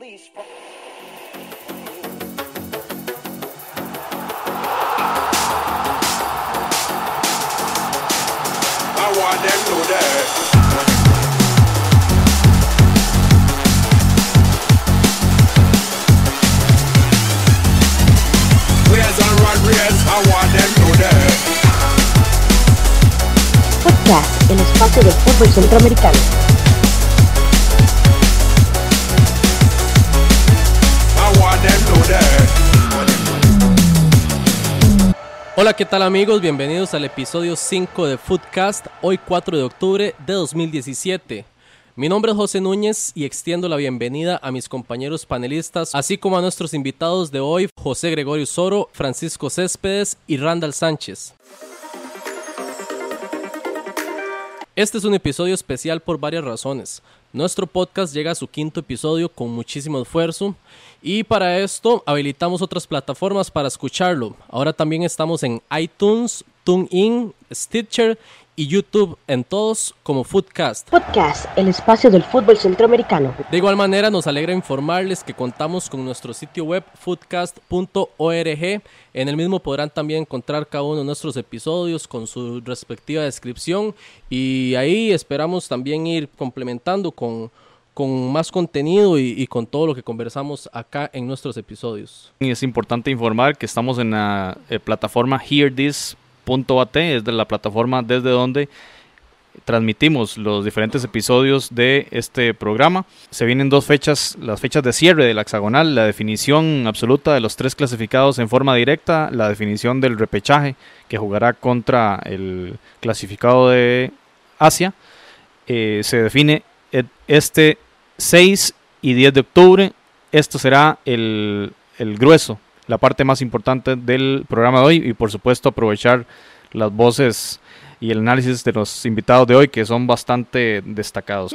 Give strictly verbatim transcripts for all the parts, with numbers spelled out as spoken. released from... I want them to die. I want them to die. Foodcast, el espacio del fútbol centroamericano. I want them to die. Hola, ¿qué tal amigos? Bienvenidos al episodio cinco de Foodcast, hoy cuatro de octubre de dos mil diecisiete. Mi nombre es José Núñez y extiendo la bienvenida a mis compañeros panelistas, así como a nuestros invitados de hoy, José Gregorio Soro, Francisco Céspedes y Randall Sánchez. Este es un episodio especial por varias razones. Nuestro podcast llega a su quinto episodio con muchísimo esfuerzo y para esto habilitamos otras plataformas para escucharlo. Ahora también estamos en iTunes, TuneIn, Stitcher y YouTube, en todos como Foodcast. Foodcast, el espacio del fútbol centroamericano. De igual manera, nos alegra informarles que contamos con nuestro sitio web foodcast punto org. En el mismo podrán también encontrar cada uno de nuestros episodios con su respectiva descripción. Y ahí esperamos también ir complementando con, con más contenido y, y con todo lo que conversamos acá en nuestros episodios. Y es importante informar que estamos en la eh, plataforma Hear This. .at es de la plataforma desde donde transmitimos los diferentes episodios de este programa. Se vienen dos fechas, las fechas de cierre de la hexagonal, la definición absoluta de los tres clasificados en forma directa, la definición del repechaje que jugará contra el clasificado de Asia. Eh, se define este seis y diez de octubre. Esto será el, el grueso, la parte más importante del programa de hoy, y por supuesto aprovechar las voces y el análisis de los invitados de hoy, que son bastante destacados.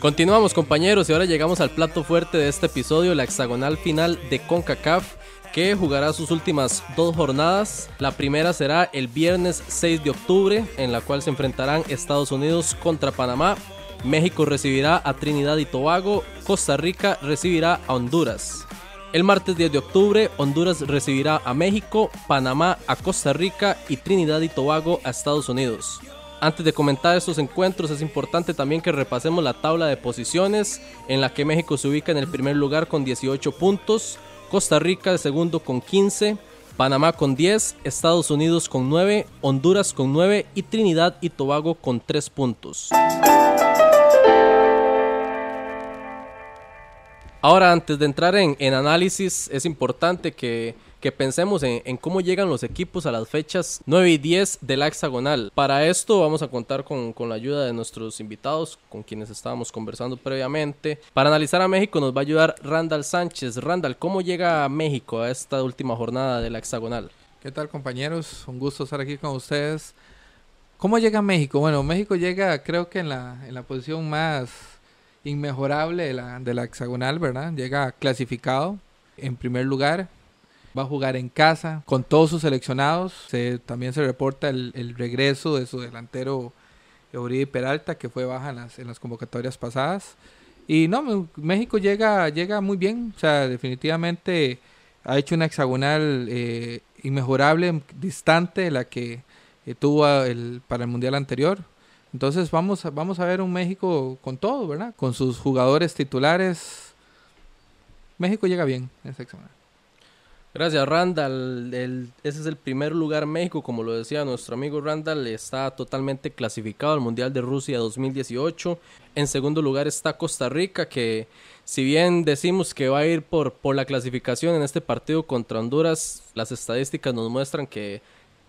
Continuamos compañeros y ahora llegamos al plato fuerte de este episodio, la hexagonal final de CONCACAF, que jugará sus últimas dos jornadas. La primera será el viernes seis de octubre, en la cual se enfrentarán Estados Unidos contra Panamá, México recibirá a Trinidad y Tobago, Costa Rica recibirá a Honduras. El martes diez de octubre, Honduras recibirá a México, Panamá a Costa Rica y Trinidad y Tobago a Estados Unidos. Antes de comentar estos encuentros, es importante también que repasemos la tabla de posiciones, en la que México se ubica en el primer lugar con dieciocho puntos, Costa Rica el segundo con quince, Panamá con diez, Estados Unidos con nueve, Honduras con nueve y Trinidad y Tobago con tres puntos. Ahora, antes de entrar en, en análisis, es importante que, que pensemos en, en cómo llegan los equipos a las fechas nueve y diez de la hexagonal. Para esto vamos a contar con, con la ayuda de nuestros invitados, con quienes estábamos conversando previamente. Para analizar a México nos va a ayudar Randall Sánchez. Randall, ¿cómo llega a México a esta última jornada de la hexagonal? ¿Qué tal, compañeros? Un gusto estar aquí con ustedes. ¿Cómo llega a México? Bueno, México llega creo que en la, en la posición más inmejorable de la, de la hexagonal, ¿verdad? Llega clasificado en primer lugar, va a jugar en casa con todos sus seleccionados. Se, también se reporta el, el regreso de su delantero Euridio Peralta, que fue baja en las, en las convocatorias pasadas. Y no, México llega, llega muy bien, o sea, definitivamente ha hecho una hexagonal eh, inmejorable, distante de la que eh, tuvo el, para el mundial anterior. Entonces vamos a, vamos a ver un México con todo, ¿verdad? Con sus jugadores titulares. México llega bien en esta semana. Gracias, Randall. El, ese es el primer lugar México, como lo decía nuestro amigo Randall, está totalmente clasificado al Mundial de Rusia dos mil dieciocho. En segundo lugar está Costa Rica, que si bien decimos que va a ir por, por la clasificación en este partido contra Honduras, las estadísticas nos muestran que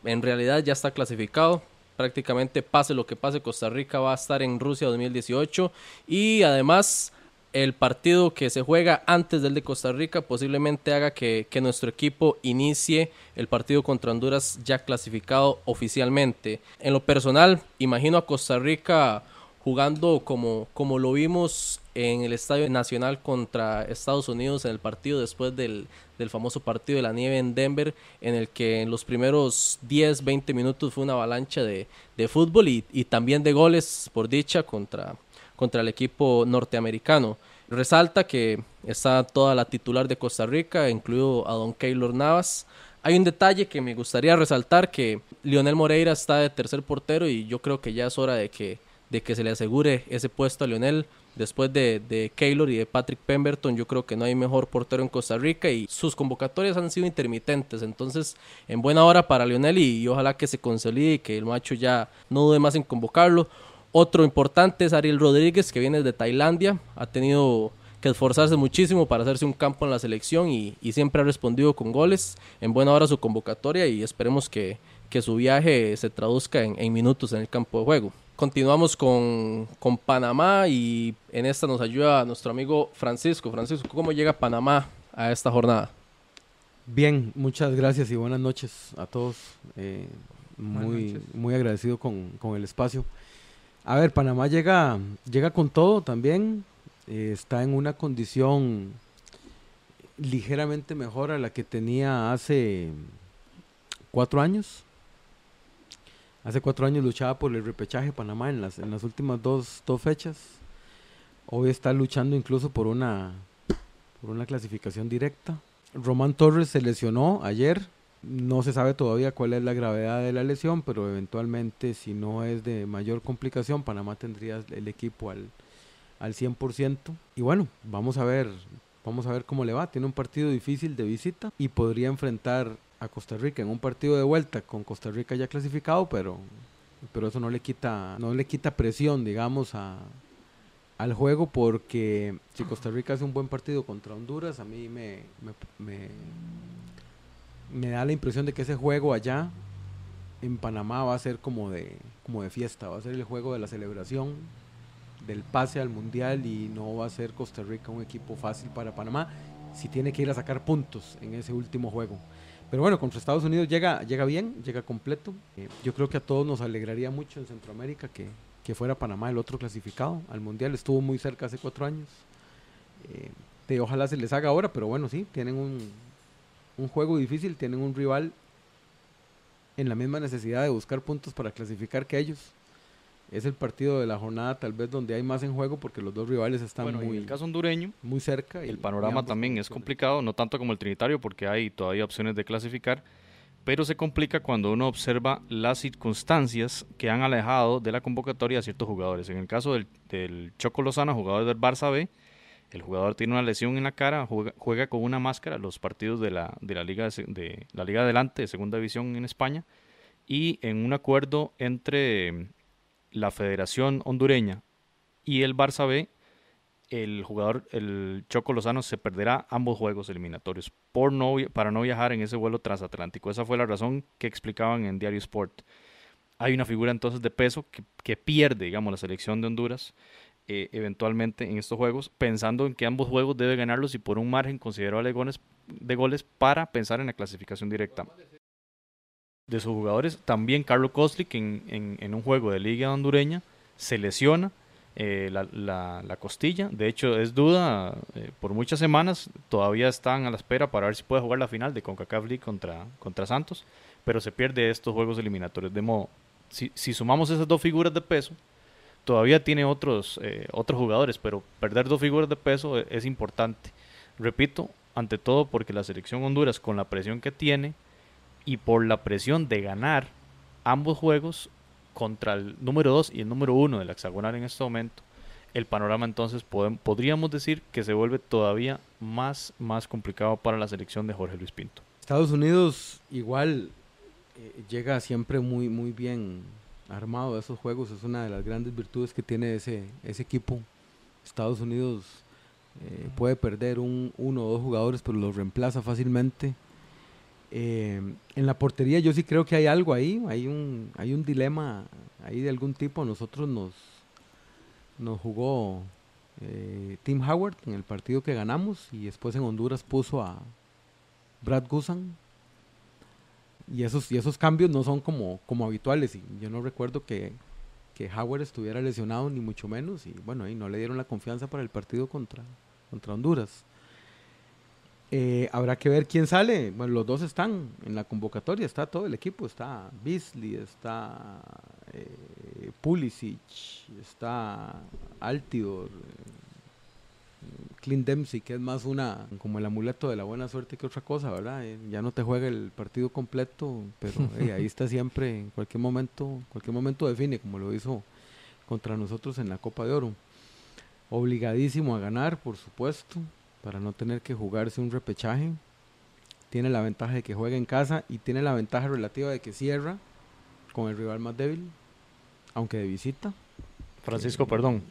en realidad ya está clasificado. Prácticamente pase lo que pase, Costa Rica va a estar en Rusia dos mil dieciocho y además el partido que se juega antes del de Costa Rica posiblemente haga que, que nuestro equipo inicie el partido contra Honduras ya clasificado oficialmente. En lo personal, imagino a Costa Rica jugando como, como lo vimos en el Estadio Nacional contra Estados Unidos en el partido después del, del famoso partido de la nieve en Denver, en el que en los primeros diez, veinte minutos fue una avalancha de, de fútbol y, y también de goles, por dicha, contra, contra el equipo norteamericano. Resalta que está toda la titular de Costa Rica, incluido a don Keylor Navas. Hay un detalle que me gustaría resaltar, que Lionel Moreira está de tercer portero y yo creo que ya es hora de que, de que se le asegure ese puesto a Lionel. Después de, de Keylor y de Patrick Pemberton, yo creo que no hay mejor portero en Costa Rica y sus convocatorias han sido intermitentes. Entonces, en buena hora para Lionel y, y ojalá que se consolide y que el macho ya no dude más en convocarlo. Otro importante es Ariel Rodríguez, que viene de Tailandia, ha tenido que esforzarse muchísimo para hacerse un campo en la selección y, y siempre ha respondido con goles. En buena hora su convocatoria y esperemos que, que su viaje se traduzca en, en minutos en el campo de juego. Continuamos con, con Panamá y en esta nos ayuda nuestro amigo Francisco. Francisco, ¿cómo llega Panamá a esta jornada? Bien, muchas gracias y buenas noches a todos. Eh, muy, noches. muy agradecido con, con el espacio. A ver, Panamá llega, llega con todo también, eh, está en una condición ligeramente mejor a la que tenía hace cuatro años. Hace cuatro años luchaba por el repechaje Panamá en las, en las últimas dos, dos fechas. Hoy está luchando incluso por una, por una clasificación directa. Román Torres se lesionó ayer. No se sabe todavía cuál es la gravedad de la lesión, pero eventualmente, si no es de mayor complicación, Panamá tendría el equipo al, al cien por ciento. Y bueno, vamos a ver, vamos a ver cómo le va. Tiene un partido difícil de visita y podría enfrentar a Costa Rica en un partido de vuelta con Costa Rica ya clasificado, pero, pero eso no le quita, no le quita presión, digamos, a, al juego, porque si Costa Rica hace un buen partido contra Honduras, a mí me... me, me me da la impresión de que ese juego allá en Panamá va a ser como de, como de fiesta, va a ser el juego de la celebración, del pase al mundial, y no va a ser Costa Rica un equipo fácil para Panamá si tiene que ir a sacar puntos en ese último juego. Pero bueno, contra Estados Unidos llega, llega bien, llega completo. Eh, yo creo que a todos nos alegraría mucho en Centroamérica que, que fuera Panamá el otro clasificado al mundial, estuvo muy cerca hace cuatro años. Eh, te, ojalá se les haga ahora, pero bueno, sí, tienen un... un juego difícil, tienen un rival en la misma necesidad de buscar puntos para clasificar que ellos. Es el partido de la jornada tal vez donde hay más en juego, porque los dos rivales están bueno, muy, en el caso hondureño, muy cerca. Y el panorama también es complicado, no tanto como el Trinitario, porque hay todavía opciones de clasificar, pero se complica cuando uno observa las circunstancias que han alejado de la convocatoria a ciertos jugadores. En el caso del, del Choco Lozano, jugador del Barça B, el jugador tiene una lesión en la cara, juega, juega con una máscara los partidos de la, de la Liga de, de la Liga Adelante, de Segunda División en España, y en un acuerdo entre la Federación Hondureña y el Barça B, el jugador, el Choco Lozano, se perderá ambos juegos eliminatorios por no, para no viajar en ese vuelo transatlántico. Esa fue la razón que explicaban en Diario Sport. Hay una figura entonces de peso que, que pierde, digamos, la selección de Honduras eventualmente en estos juegos, pensando en que ambos juegos debe ganarlos y por un margen considerable de goles para pensar en la clasificación directa. De sus jugadores, también Carlo Costly, que en, en, en un juego de Liga Hondureña se lesiona eh, la, la, la costilla, de hecho es duda eh, por muchas semanas, todavía están a la espera para ver si puede jugar la final de CONCACAF League contra, contra Santos, pero se pierde estos juegos eliminatorios. De modo, si, si sumamos esas dos figuras de peso, todavía tiene otros, eh, otros jugadores, pero perder dos figuras de peso es, es importante. Repito, ante todo porque la selección Honduras, con la presión que tiene y por la presión de ganar ambos juegos contra el número dos y el número uno del hexagonal en este momento, el panorama entonces pod- podríamos decir que se vuelve todavía más, más complicado para la selección de Jorge Luis Pinto. Estados Unidos igual eh, llega siempre muy, muy bien armado de esos juegos, es una de las grandes virtudes que tiene ese, ese equipo. Estados Unidos eh, puede perder un, uno o dos jugadores, pero los reemplaza fácilmente. Eh, en la portería yo sí creo que hay algo ahí, hay un, hay un dilema ahí de algún tipo. Nosotros nos, nos jugó eh, Tim Howard en el partido que ganamos y después en Honduras puso a Brad Guzan. Y esos, y esos cambios no son como, como habituales. Y yo no recuerdo que, que Howard estuviera lesionado, ni mucho menos, y bueno, ahí no le dieron la confianza para el partido contra, contra Honduras. Eh, habrá que ver quién sale. Bueno, los dos están en la convocatoria, está todo el equipo, está Beasley, está eh, Pulisic, está Altidor, eh, Clint Dempsey, que es más una como el amuleto de la buena suerte que otra cosa, ¿verdad? Eh, ya no te juega el partido completo, pero eh, ahí está siempre, en cualquier momento, cualquier momento define, como lo hizo contra nosotros en la Copa de Oro. Obligadísimo a ganar, por supuesto, para no tener que jugarse un repechaje. Tiene la ventaja de que juega en casa y tiene la ventaja relativa de que cierra con el rival más débil, aunque de visita. Francisco, que, perdón,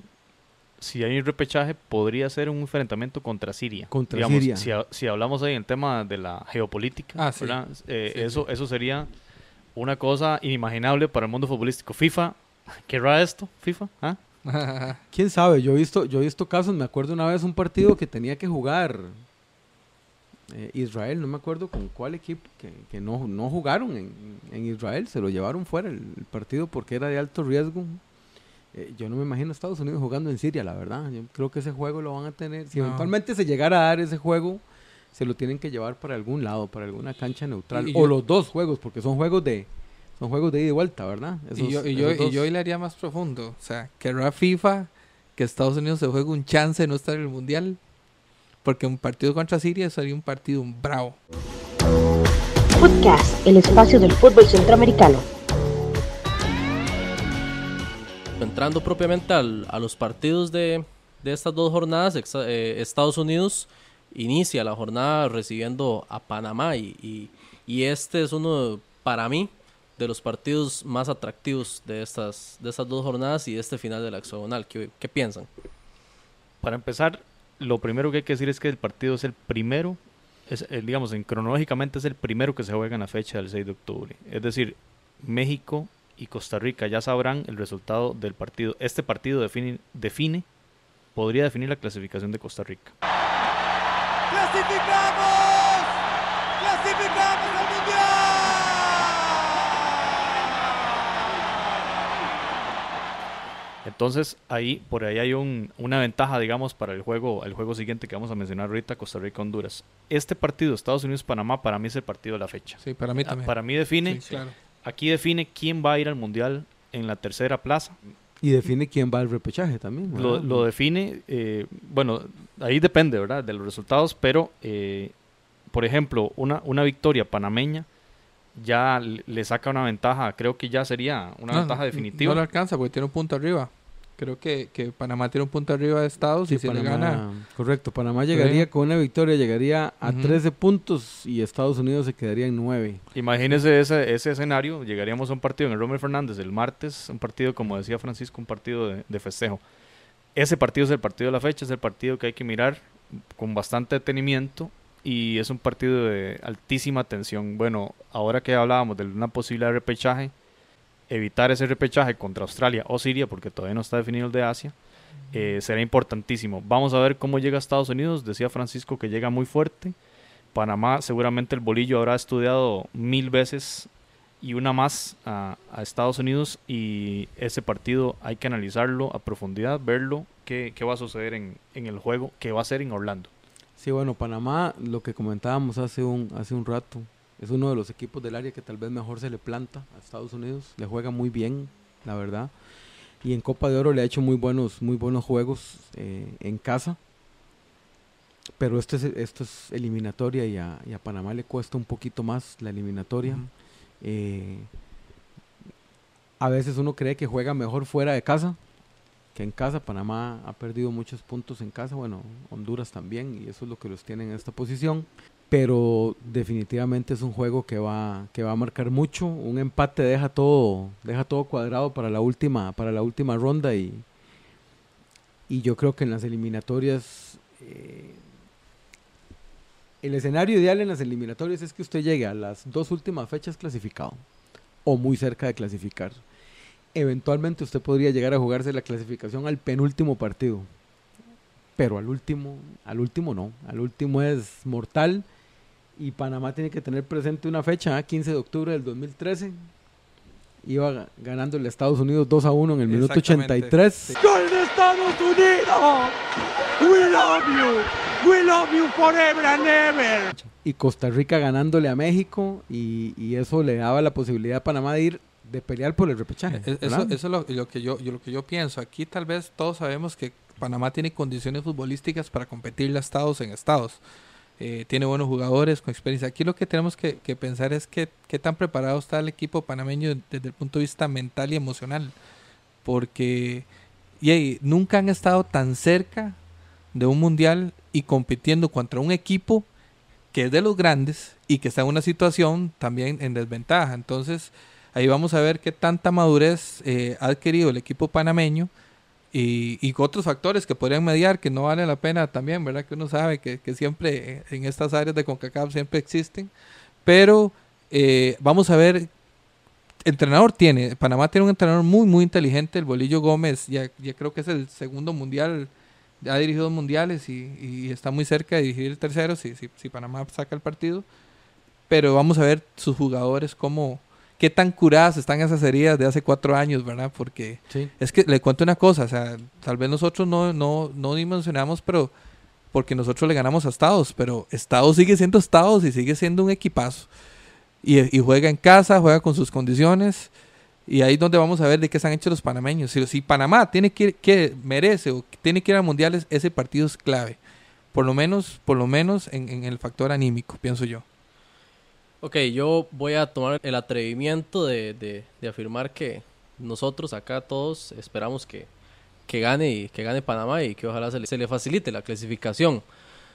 si hay un repechaje podría ser un enfrentamiento contra Siria. Contra Digamos, Siria. Si, si hablamos ahí en el tema de la geopolítica, ah, sí. Eh, sí, eso, sí. eso sería una cosa inimaginable para el mundo futbolístico. FIFA, ¿querrá esto? FIFA, ¿ah? ¿Eh? ¿Quién sabe? Yo he visto, yo he visto casos. Me acuerdo una vez un partido que tenía que jugar eh, Israel, no me acuerdo con cuál equipo, que, que no, no jugaron en, en Israel, se lo llevaron fuera el, el partido porque era de alto riesgo. Eh, yo no me imagino a Estados Unidos jugando en Siria, la verdad. Yo creo que ese juego lo van a tener, si no. eventualmente se llegara a dar ese juego, se lo tienen que llevar para algún lado, para alguna cancha neutral, y, y o yo, los dos juegos, porque son juegos de... Son juegos de ida y vuelta, ¿verdad? Esos, y yo y yo, y yo le haría más profundo. O sea, ¿querrá FIFA que Estados Unidos se juegue un chance de no estar en el Mundial? Porque un partido contra Siria sería un partido bravo. Foodcast, el espacio del fútbol centroamericano. Entrando propiamente al, a los partidos de, de estas dos jornadas, ex, eh, Estados Unidos inicia la jornada recibiendo a Panamá. Y, y, y este es uno, para mí, de los partidos más atractivos de estas, de estas dos jornadas y de este final de la hexagonal. ¿Qué, qué piensan? Para empezar, lo primero que hay que decir es que el partido es el primero, es, eh, digamos, en, cronológicamente es el primero que se juega en la fecha del seis de octubre. Es decir, México y Costa Rica ya sabrán el resultado del partido. Este partido define, define podría definir la clasificación de Costa Rica. ¡Clasificamos! ¡Clasificamos al Mundial! Entonces, ahí, por ahí hay un, una ventaja, digamos, para el juego, el juego siguiente que vamos a mencionar ahorita, Costa Rica-Honduras. Este partido, Estados Unidos-Panamá, para mí es el partido de la fecha. Sí, para mí también. Para mí define, sí, claro. Aquí define quién va a ir al Mundial en la tercera plaza. Y define quién va al repechaje también. Lo, lo define, eh, bueno, ahí depende, ¿verdad?, de los resultados, pero, eh, por ejemplo, una, una victoria panameña ya le saca una ventaja, creo que ya sería una no, ventaja definitiva. No lo alcanza porque tiene un punto arriba. Creo que, que Panamá tiene un punto arriba de Estados, sí, y si Panamá, le gana... Correcto, Panamá llegaría, ¿sí?, con una victoria, llegaría a uh-huh. trece puntos y Estados Unidos se quedaría en nueve. Imagínense ese, ese escenario, llegaríamos a un partido en el Rommel Fernández el martes, un partido, como decía Francisco, un partido de, de festejo. Ese partido es el partido de la fecha, es el partido que hay que mirar con bastante detenimiento y es un partido de altísima tensión. Bueno, ahora que hablábamos de una posibilidad de repechaje, evitar ese repechaje contra Australia o Siria, porque todavía no está definido el de Asia, eh, será importantísimo. Vamos a ver cómo llega a Estados Unidos. Decía Francisco que llega muy fuerte. Panamá, seguramente el bolillo habrá estudiado mil veces y una más a, a Estados Unidos, y ese partido hay que analizarlo a profundidad, verlo, qué, qué va a suceder en, en el juego, qué va a ser en Orlando. Sí, bueno, Panamá, lo que comentábamos hace un, hace un rato, es uno de los equipos del área que tal vez mejor se le planta a Estados Unidos. Le juega muy bien, la verdad. Y en Copa de Oro le ha hecho muy buenos, muy buenos juegos eh, en casa. Pero esto es, esto es eliminatoria y a, y a Panamá le cuesta un poquito más la eliminatoria. Uh-huh. Eh, a veces uno cree que juega mejor fuera de casa que en casa. Panamá ha perdido muchos puntos en casa, bueno, Honduras también, y eso es lo que los tiene en esta posición, pero definitivamente es un juego que va, que va a marcar mucho. Un empate deja todo, deja todo cuadrado para la última, para la última ronda, y, y yo creo que en las eliminatorias, eh, el escenario ideal en las eliminatorias es que usted llegue a las dos últimas fechas clasificado, o muy cerca de clasificar. Eventualmente usted podría llegar a jugarse la clasificación al penúltimo partido, pero al último, al último no, al último es mortal. Y Panamá tiene que tener presente una fecha, ¿eh? quince de octubre del dos mil trece, iba ganando el Estados Unidos dos a uno en el minuto ochenta y tres. Sí. ¡Gol de Estados Unidos! ¡We love you! ¡We love you forever and ever! Y Costa Rica ganándole a México, y, y eso le daba la posibilidad a Panamá de ir, de pelear por el repechaje. Es, eso, eso es lo, lo, que yo, yo, lo que yo pienso. Aquí tal vez todos sabemos que Panamá tiene condiciones futbolísticas para competirle a estados en estados. Eh, tiene buenos jugadores con experiencia. Aquí lo que tenemos que, que pensar es que, qué tan preparado está el equipo panameño desde el punto de vista mental y emocional, porque yeah, nunca han estado tan cerca de un mundial y compitiendo contra un equipo que es de los grandes y que está en una situación también en desventaja. Entonces ahí vamos a ver qué tanta madurez eh, ha adquirido el equipo panameño. Y, y otros factores que podrían mediar, que no vale la pena también, ¿verdad? Que uno sabe que, que siempre en estas áreas de CONCACAF siempre existen. Pero eh, vamos a ver, entrenador tiene, Panamá tiene un entrenador muy, muy inteligente, el Bolillo Gómez, ya, ya creo que es el segundo mundial, ha dirigido dos mundiales y, y está muy cerca de dirigir el tercero si, si, si Panamá saca el partido. Pero vamos a ver sus jugadores cómo... qué tan curadas están esas heridas de hace cuatro años, ¿verdad? Porque sí. Es que le cuento una cosa, o sea, tal vez nosotros no, no, no dimensionamos, pero porque nosotros le ganamos a Estados, pero Estados sigue siendo Estados y sigue siendo un equipazo. Y, y juega en casa, juega con sus condiciones, y ahí es donde vamos a ver de qué se han hecho los panameños. Si, si Panamá tiene que, que merece o tiene que ir a mundiales, ese partido es clave. Por lo menos, por lo menos en, en el factor anímico, pienso yo. Ok, yo voy a tomar el atrevimiento de, de, de afirmar que nosotros acá todos esperamos que, que gane y que gane Panamá y que ojalá se le, se le facilite la clasificación.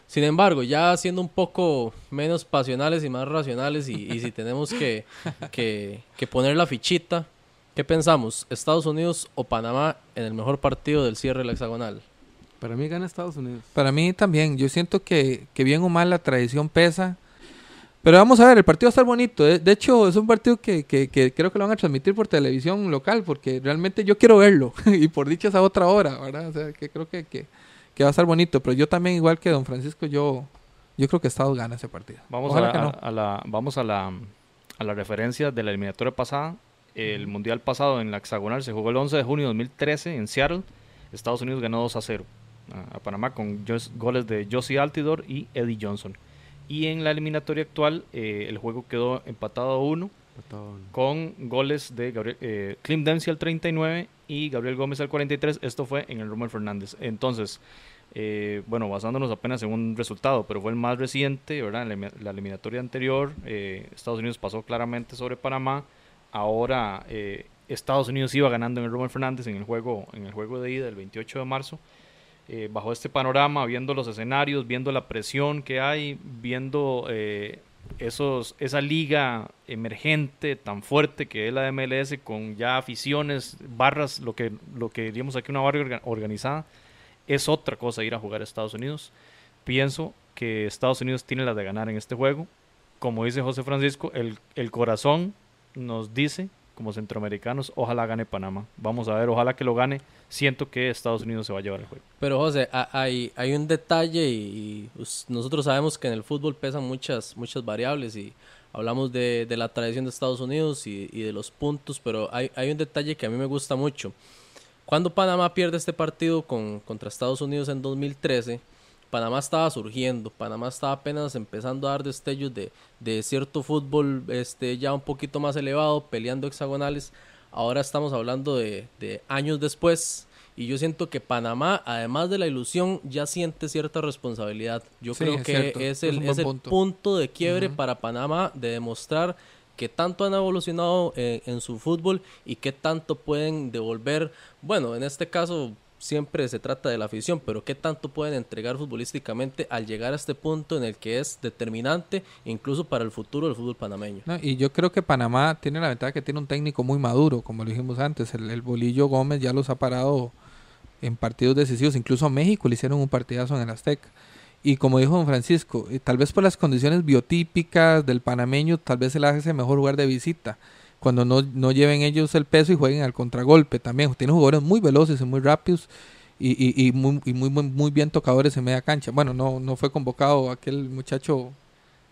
Sin embargo, ya siendo un poco menos pasionales y más racionales y, y si tenemos que, que, que poner la fichita, ¿qué pensamos? ¿Estados Unidos o Panamá en el mejor partido del cierre del hexagonal? Para mí gana Estados Unidos. Para mí también. Yo siento que, que bien o mal la tradición pesa. Pero vamos a ver, el partido va a estar bonito. De hecho, es un partido que, que, que creo que lo van a transmitir por televisión local, porque realmente yo quiero verlo. Y por dicha es a otra hora, ¿verdad? O sea, que creo que, que, que va a estar bonito. Pero yo también, igual que don Francisco, yo, yo creo que Estados gana ese partido. Vamos a la, no. a, a la vamos a la, a la referencia de la eliminatoria pasada. El Mundial pasado en la hexagonal se jugó el once de junio de dos mil trece en Seattle. Estados Unidos ganó dos a cero a, a Panamá con goles de Josie Altidore y Eddie Johnson. Y en la eliminatoria actual eh, el juego quedó empatado a uno, empatado a uno. Con goles de Gabriel, eh, Clint Dempsey al treinta y nueve y Gabriel Gómez al cuarenta y tres. Esto fue en el Rommel Fernández. Entonces, eh, bueno, basándonos apenas en un resultado, pero fue el más reciente, ¿verdad? La, la eliminatoria anterior, eh, Estados Unidos pasó claramente sobre Panamá. Ahora eh, Estados Unidos iba ganando en el Rommel Fernández en el juego, en el juego de ida del veintiocho de marzo. Eh, bajo este panorama, viendo los escenarios, viendo la presión que hay, viendo eh, esos, esa liga emergente tan fuerte que es la M L S, con ya aficiones, barras, lo que, lo que diríamos aquí una barra organizada, es otra cosa ir a jugar a Estados Unidos. Pienso que Estados Unidos tiene la de ganar en este juego. Como dice José Francisco, el, el corazón nos dice, como centroamericanos, ojalá gane Panamá. Vamos a ver, ojalá que lo gane. Siento que Estados Unidos se va a llevar el juego. Pero José, hay, hay un detalle y, y nosotros sabemos que en el fútbol pesan muchas, muchas variables y hablamos de, de la tradición de Estados Unidos y, y de los puntos, pero hay, hay un detalle que a mí me gusta mucho. Cuando Panamá pierde este partido con, contra Estados Unidos en dos mil trece, Panamá estaba surgiendo, Panamá estaba apenas empezando a dar destellos de, de cierto fútbol este, ya un poquito más elevado, peleando hexagonales. Ahora estamos hablando de, de años después y yo siento que Panamá, además de la ilusión, ya siente cierta responsabilidad. Yo sí, creo es que cierto. es el, es es el punto. punto de quiebre uh-huh. para Panamá de demostrar qué tanto han evolucionado eh, en su fútbol y qué tanto pueden devolver. Bueno, en este caso... siempre se trata de la afición, pero ¿qué tanto pueden entregar futbolísticamente al llegar a este punto en el que es determinante incluso para el futuro del fútbol panameño? No, y yo creo que Panamá tiene la ventaja que tiene un técnico muy maduro, como lo dijimos antes, el, el Bolillo Gómez ya los ha parado en partidos decisivos, incluso a México le hicieron un partidazo en el Azteca. Y como dijo don Francisco, tal vez por las condiciones biotípicas del panameño, tal vez se le hace mejor jugar de visita, cuando no, no lleven ellos el peso y jueguen al contragolpe también. Tienen jugadores muy veloces y muy rápidos y, y, y, muy, y muy, muy muy bien tocadores en media cancha. Bueno, no, no fue convocado aquel muchacho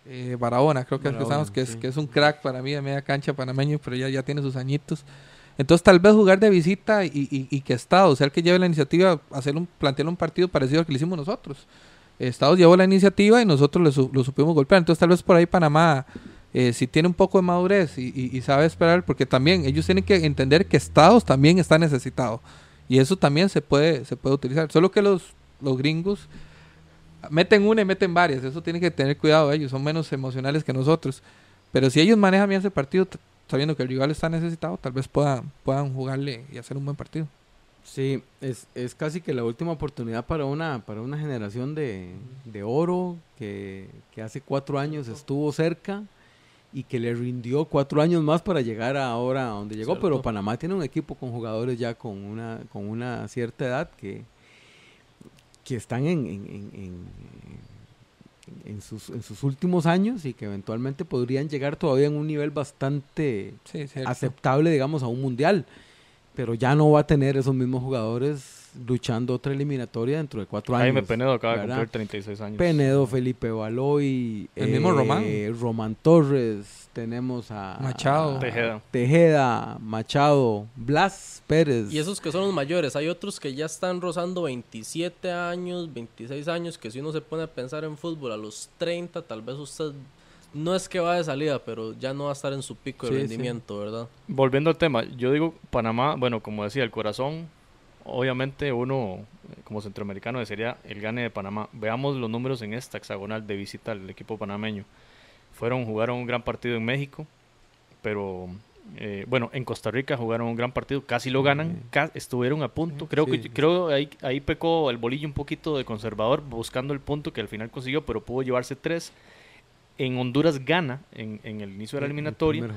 eh, Barahona, creo que Barahona, empezamos, que, sí. es, que es un crack para mí de media cancha panameño, pero ya, ya tiene sus añitos. Entonces tal vez jugar de visita y, y, y que Estados sea el que lleve la iniciativa, hacer un, plantear un partido parecido al que le hicimos nosotros. Estados llevó la iniciativa y nosotros lo, lo supimos golpear. Entonces tal vez por ahí Panamá, eh, si tiene un poco de madurez y, y, y sabe esperar, porque también ellos tienen que entender que Estados también está necesitado. Y eso también se puede, se puede utilizar. Solo que los, los gringos meten una y meten varias. Eso tienen que tener cuidado ellos. Son menos emocionales que nosotros. Pero si ellos manejan bien ese partido, t- sabiendo que el rival está necesitado, tal vez puedan, puedan jugarle y hacer un buen partido. Sí, es, es casi que la última oportunidad para una, para una generación de, de oro que, que hace cuatro años estuvo cerca y que le rindió cuatro años más para llegar ahora a donde llegó. Cierto. Pero Panamá tiene un equipo con jugadores ya con una, con una cierta edad que, que están en, en, en, en, en, sus, en sus últimos años y que eventualmente podrían llegar todavía en un nivel bastante sí, aceptable, digamos, a un mundial. Pero ya no va a tener esos mismos jugadores luchando otra eliminatoria dentro de cuatro años. Jaime Penedo acaba ¿verdad? de cumplir treinta y seis años. Penedo, Felipe Baloy, el eh, mismo Román. Román Torres, tenemos a Machado, a Tejeda. Tejeda, Machado, Blas Pérez. Y esos que son los mayores, hay otros que ya están rozando veintisiete años, veintiséis años, que si uno se pone a pensar en fútbol a los treinta, tal vez usted... No es que va de salida, pero ya no va a estar en su pico de sí, rendimiento, sí. ¿verdad? Volviendo al tema, yo digo Panamá, bueno, como decía, el corazón, obviamente uno como centroamericano desearía el gane de Panamá. Veamos los números en esta hexagonal de visita al equipo panameño. Fueron, jugaron un gran partido en México, pero eh, bueno, en Costa Rica jugaron un gran partido, casi lo ganan, sí. ca- estuvieron a punto. Creo sí. que creo ahí, ahí pecó el Bolillo un poquito de conservador, buscando el punto que al final consiguió, pero pudo llevarse tres. En Honduras gana en, en el inicio de la eliminatoria el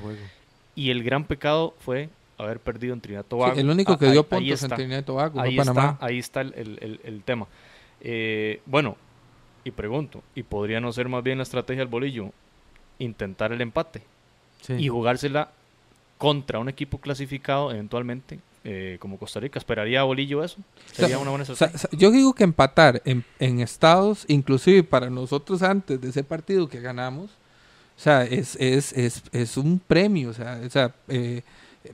y el gran pecado fue haber perdido en Trinidad y Tobago. Sí, el único que ah, dio ahí, puntos ahí está, en Trinidad y Tobago fue Panamá. Está, ahí está el, el, el tema. Eh, bueno, y pregunto, ¿y podría no ser más bien la estrategia del Bolillo intentar el empate sí. y jugársela contra un equipo clasificado eventualmente eh, como Costa Rica? ¿Esperaría a Bolillo eso? Sería o sea, una buena estrategia. O sea, yo digo que empatar en, en estados, inclusive para nosotros antes de ese partido que ganamos, o sea, es, es, es, es un premio. O sea, o sea eh,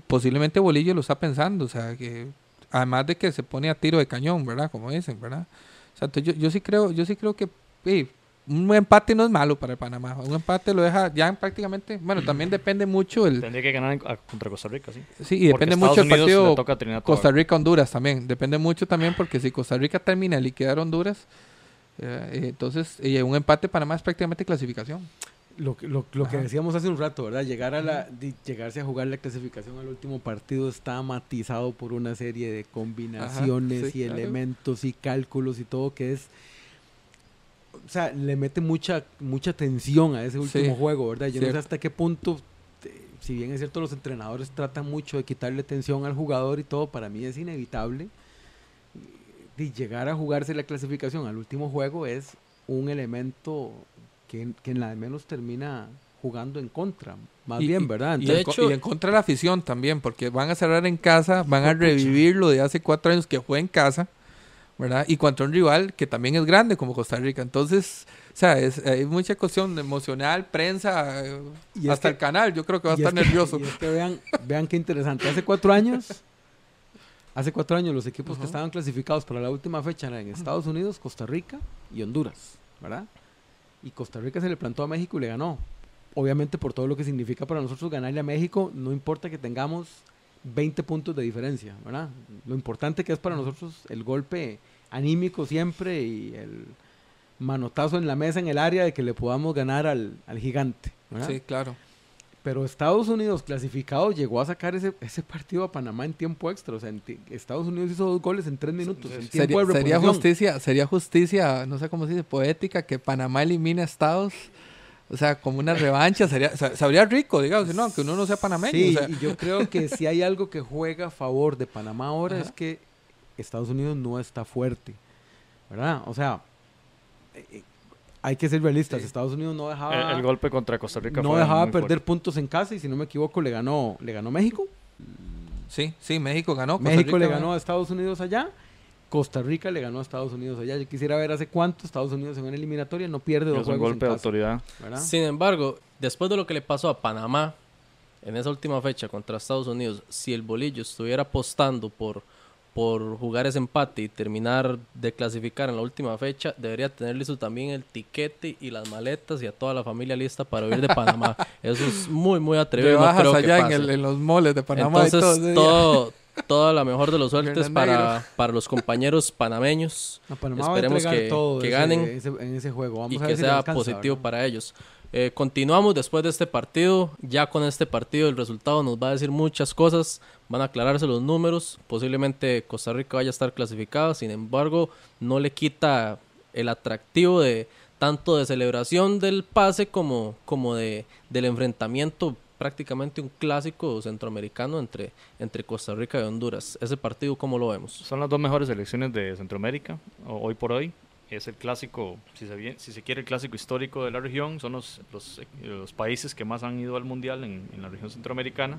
posiblemente Bolillo lo está pensando. O sea, que además de que se pone a tiro de cañón, ¿verdad? Como dicen, ¿verdad? O sea, entonces yo, yo sí creo, yo sí creo que eh, un empate no es malo para el Panamá. Un empate lo deja ya prácticamente... Bueno, también depende mucho el... Tendría que ganar en, a, contra Costa Rica, sí. Sí, y depende mucho el partido Costa Rica-Honduras también. Depende mucho también porque si Costa Rica termina de liquidar Honduras, eh, entonces eh, un empate Panamá es prácticamente clasificación. Lo, lo, lo que decíamos hace un rato, ¿verdad? Llegar a la, de, llegarse a jugar la clasificación al último partido está matizado por una serie de combinaciones Ajá, sí, y claro. elementos y cálculos y todo que es... O sea, le mete mucha mucha tensión a ese último sí, juego, ¿verdad? Yo cierto. no sé hasta qué punto, eh, si bien es cierto, los entrenadores tratan mucho de quitarle tensión al jugador y todo, para mí es inevitable. Y llegar a jugarse la clasificación al último juego es un elemento que, que en la de menos termina jugando en contra, más y, bien, ¿verdad? Entonces, y, de hecho, y en contra de la afición también, porque van a cerrar en casa, van a revivir lo de hace cuatro años que fue en casa, ¿verdad? Y contra un rival que también es grande como Costa Rica. Entonces, o sea, es, es mucha cuestión emocional, prensa, y hasta que, el canal, yo creo que va a estar es nervioso. Que, y es que vean, vean qué interesante. Hace cuatro años, hace cuatro años los equipos uh-huh. que estaban clasificados para la última fecha eran Estados Unidos, Costa Rica y Honduras, ¿verdad? Y Costa Rica se le plantó a México y le ganó. Obviamente por todo lo que significa para nosotros ganarle a México, no importa que tengamos veinte puntos de diferencia, ¿verdad? Lo importante que es para nosotros el golpe anímico siempre y el manotazo en la mesa, en el área, de que le podamos ganar al, al gigante, ¿verdad? Sí, claro. Pero Estados Unidos clasificado llegó a sacar ese, ese partido a Panamá en tiempo extra. O sea, t- Estados Unidos hizo dos goles en tres minutos. En sería, tiempo de sería justicia, sería justicia, no sé cómo se dice, poética, que Panamá elimine a Estados. O sea, como una revancha, sería, sabría rico, digamos, no, aunque uno no sea panameño. Sí, o sea. Y yo creo que si hay algo que juega a favor de Panamá ahora Ajá. es que Estados Unidos no está fuerte, ¿verdad? O sea, eh, hay que ser realistas, sí. Estados Unidos no dejaba... El, el golpe contra Costa Rica no dejaba perder fuerte. puntos en casa y si no me equivoco le ganó, ¿le ganó México? Sí, sí, México ganó. Costa México Rica le ganó a Estados Unidos allá. Costa Rica le ganó a Estados Unidos allá. Yo quisiera ver hace cuánto Estados Unidos en una eliminatoria no pierde dos juegos. Es un golpe de autoridad. ¿Verdad? Sin embargo, después de lo que le pasó a Panamá en esa última fecha contra Estados Unidos, si el Bolillo estuviera apostando por, por jugar ese empate y terminar de clasificar en la última fecha, debería tener listo también el tiquete y las maletas y a toda la familia lista para huir de Panamá. Eso es muy, muy atrevido. Te no bajas creo allá que pase. En, el, en los moles de Panamá. Entonces, y todo... todo toda la mejor de los suertes para, para los compañeros panameños. Esperemos que, que ganen ese, en ese juego. Vamos y a ver que si sea alcanza, positivo, ¿verdad?, para ellos. Eh, continuamos después de este partido. Ya con este partido el resultado nos va a decir muchas cosas. Van a aclararse los números. Posiblemente Costa Rica vaya a estar clasificada. Sin embargo, no le quita el atractivo de tanto de celebración del pase como, como de, del enfrentamiento. Prácticamente un clásico centroamericano entre, entre Costa Rica y Honduras. Ese partido, ¿cómo lo vemos? Son las dos mejores selecciones de Centroamérica hoy por hoy. Es el clásico, si se, si se quiere, el clásico histórico de la región. Son los, los, los países que más han ido al Mundial en, en la región centroamericana.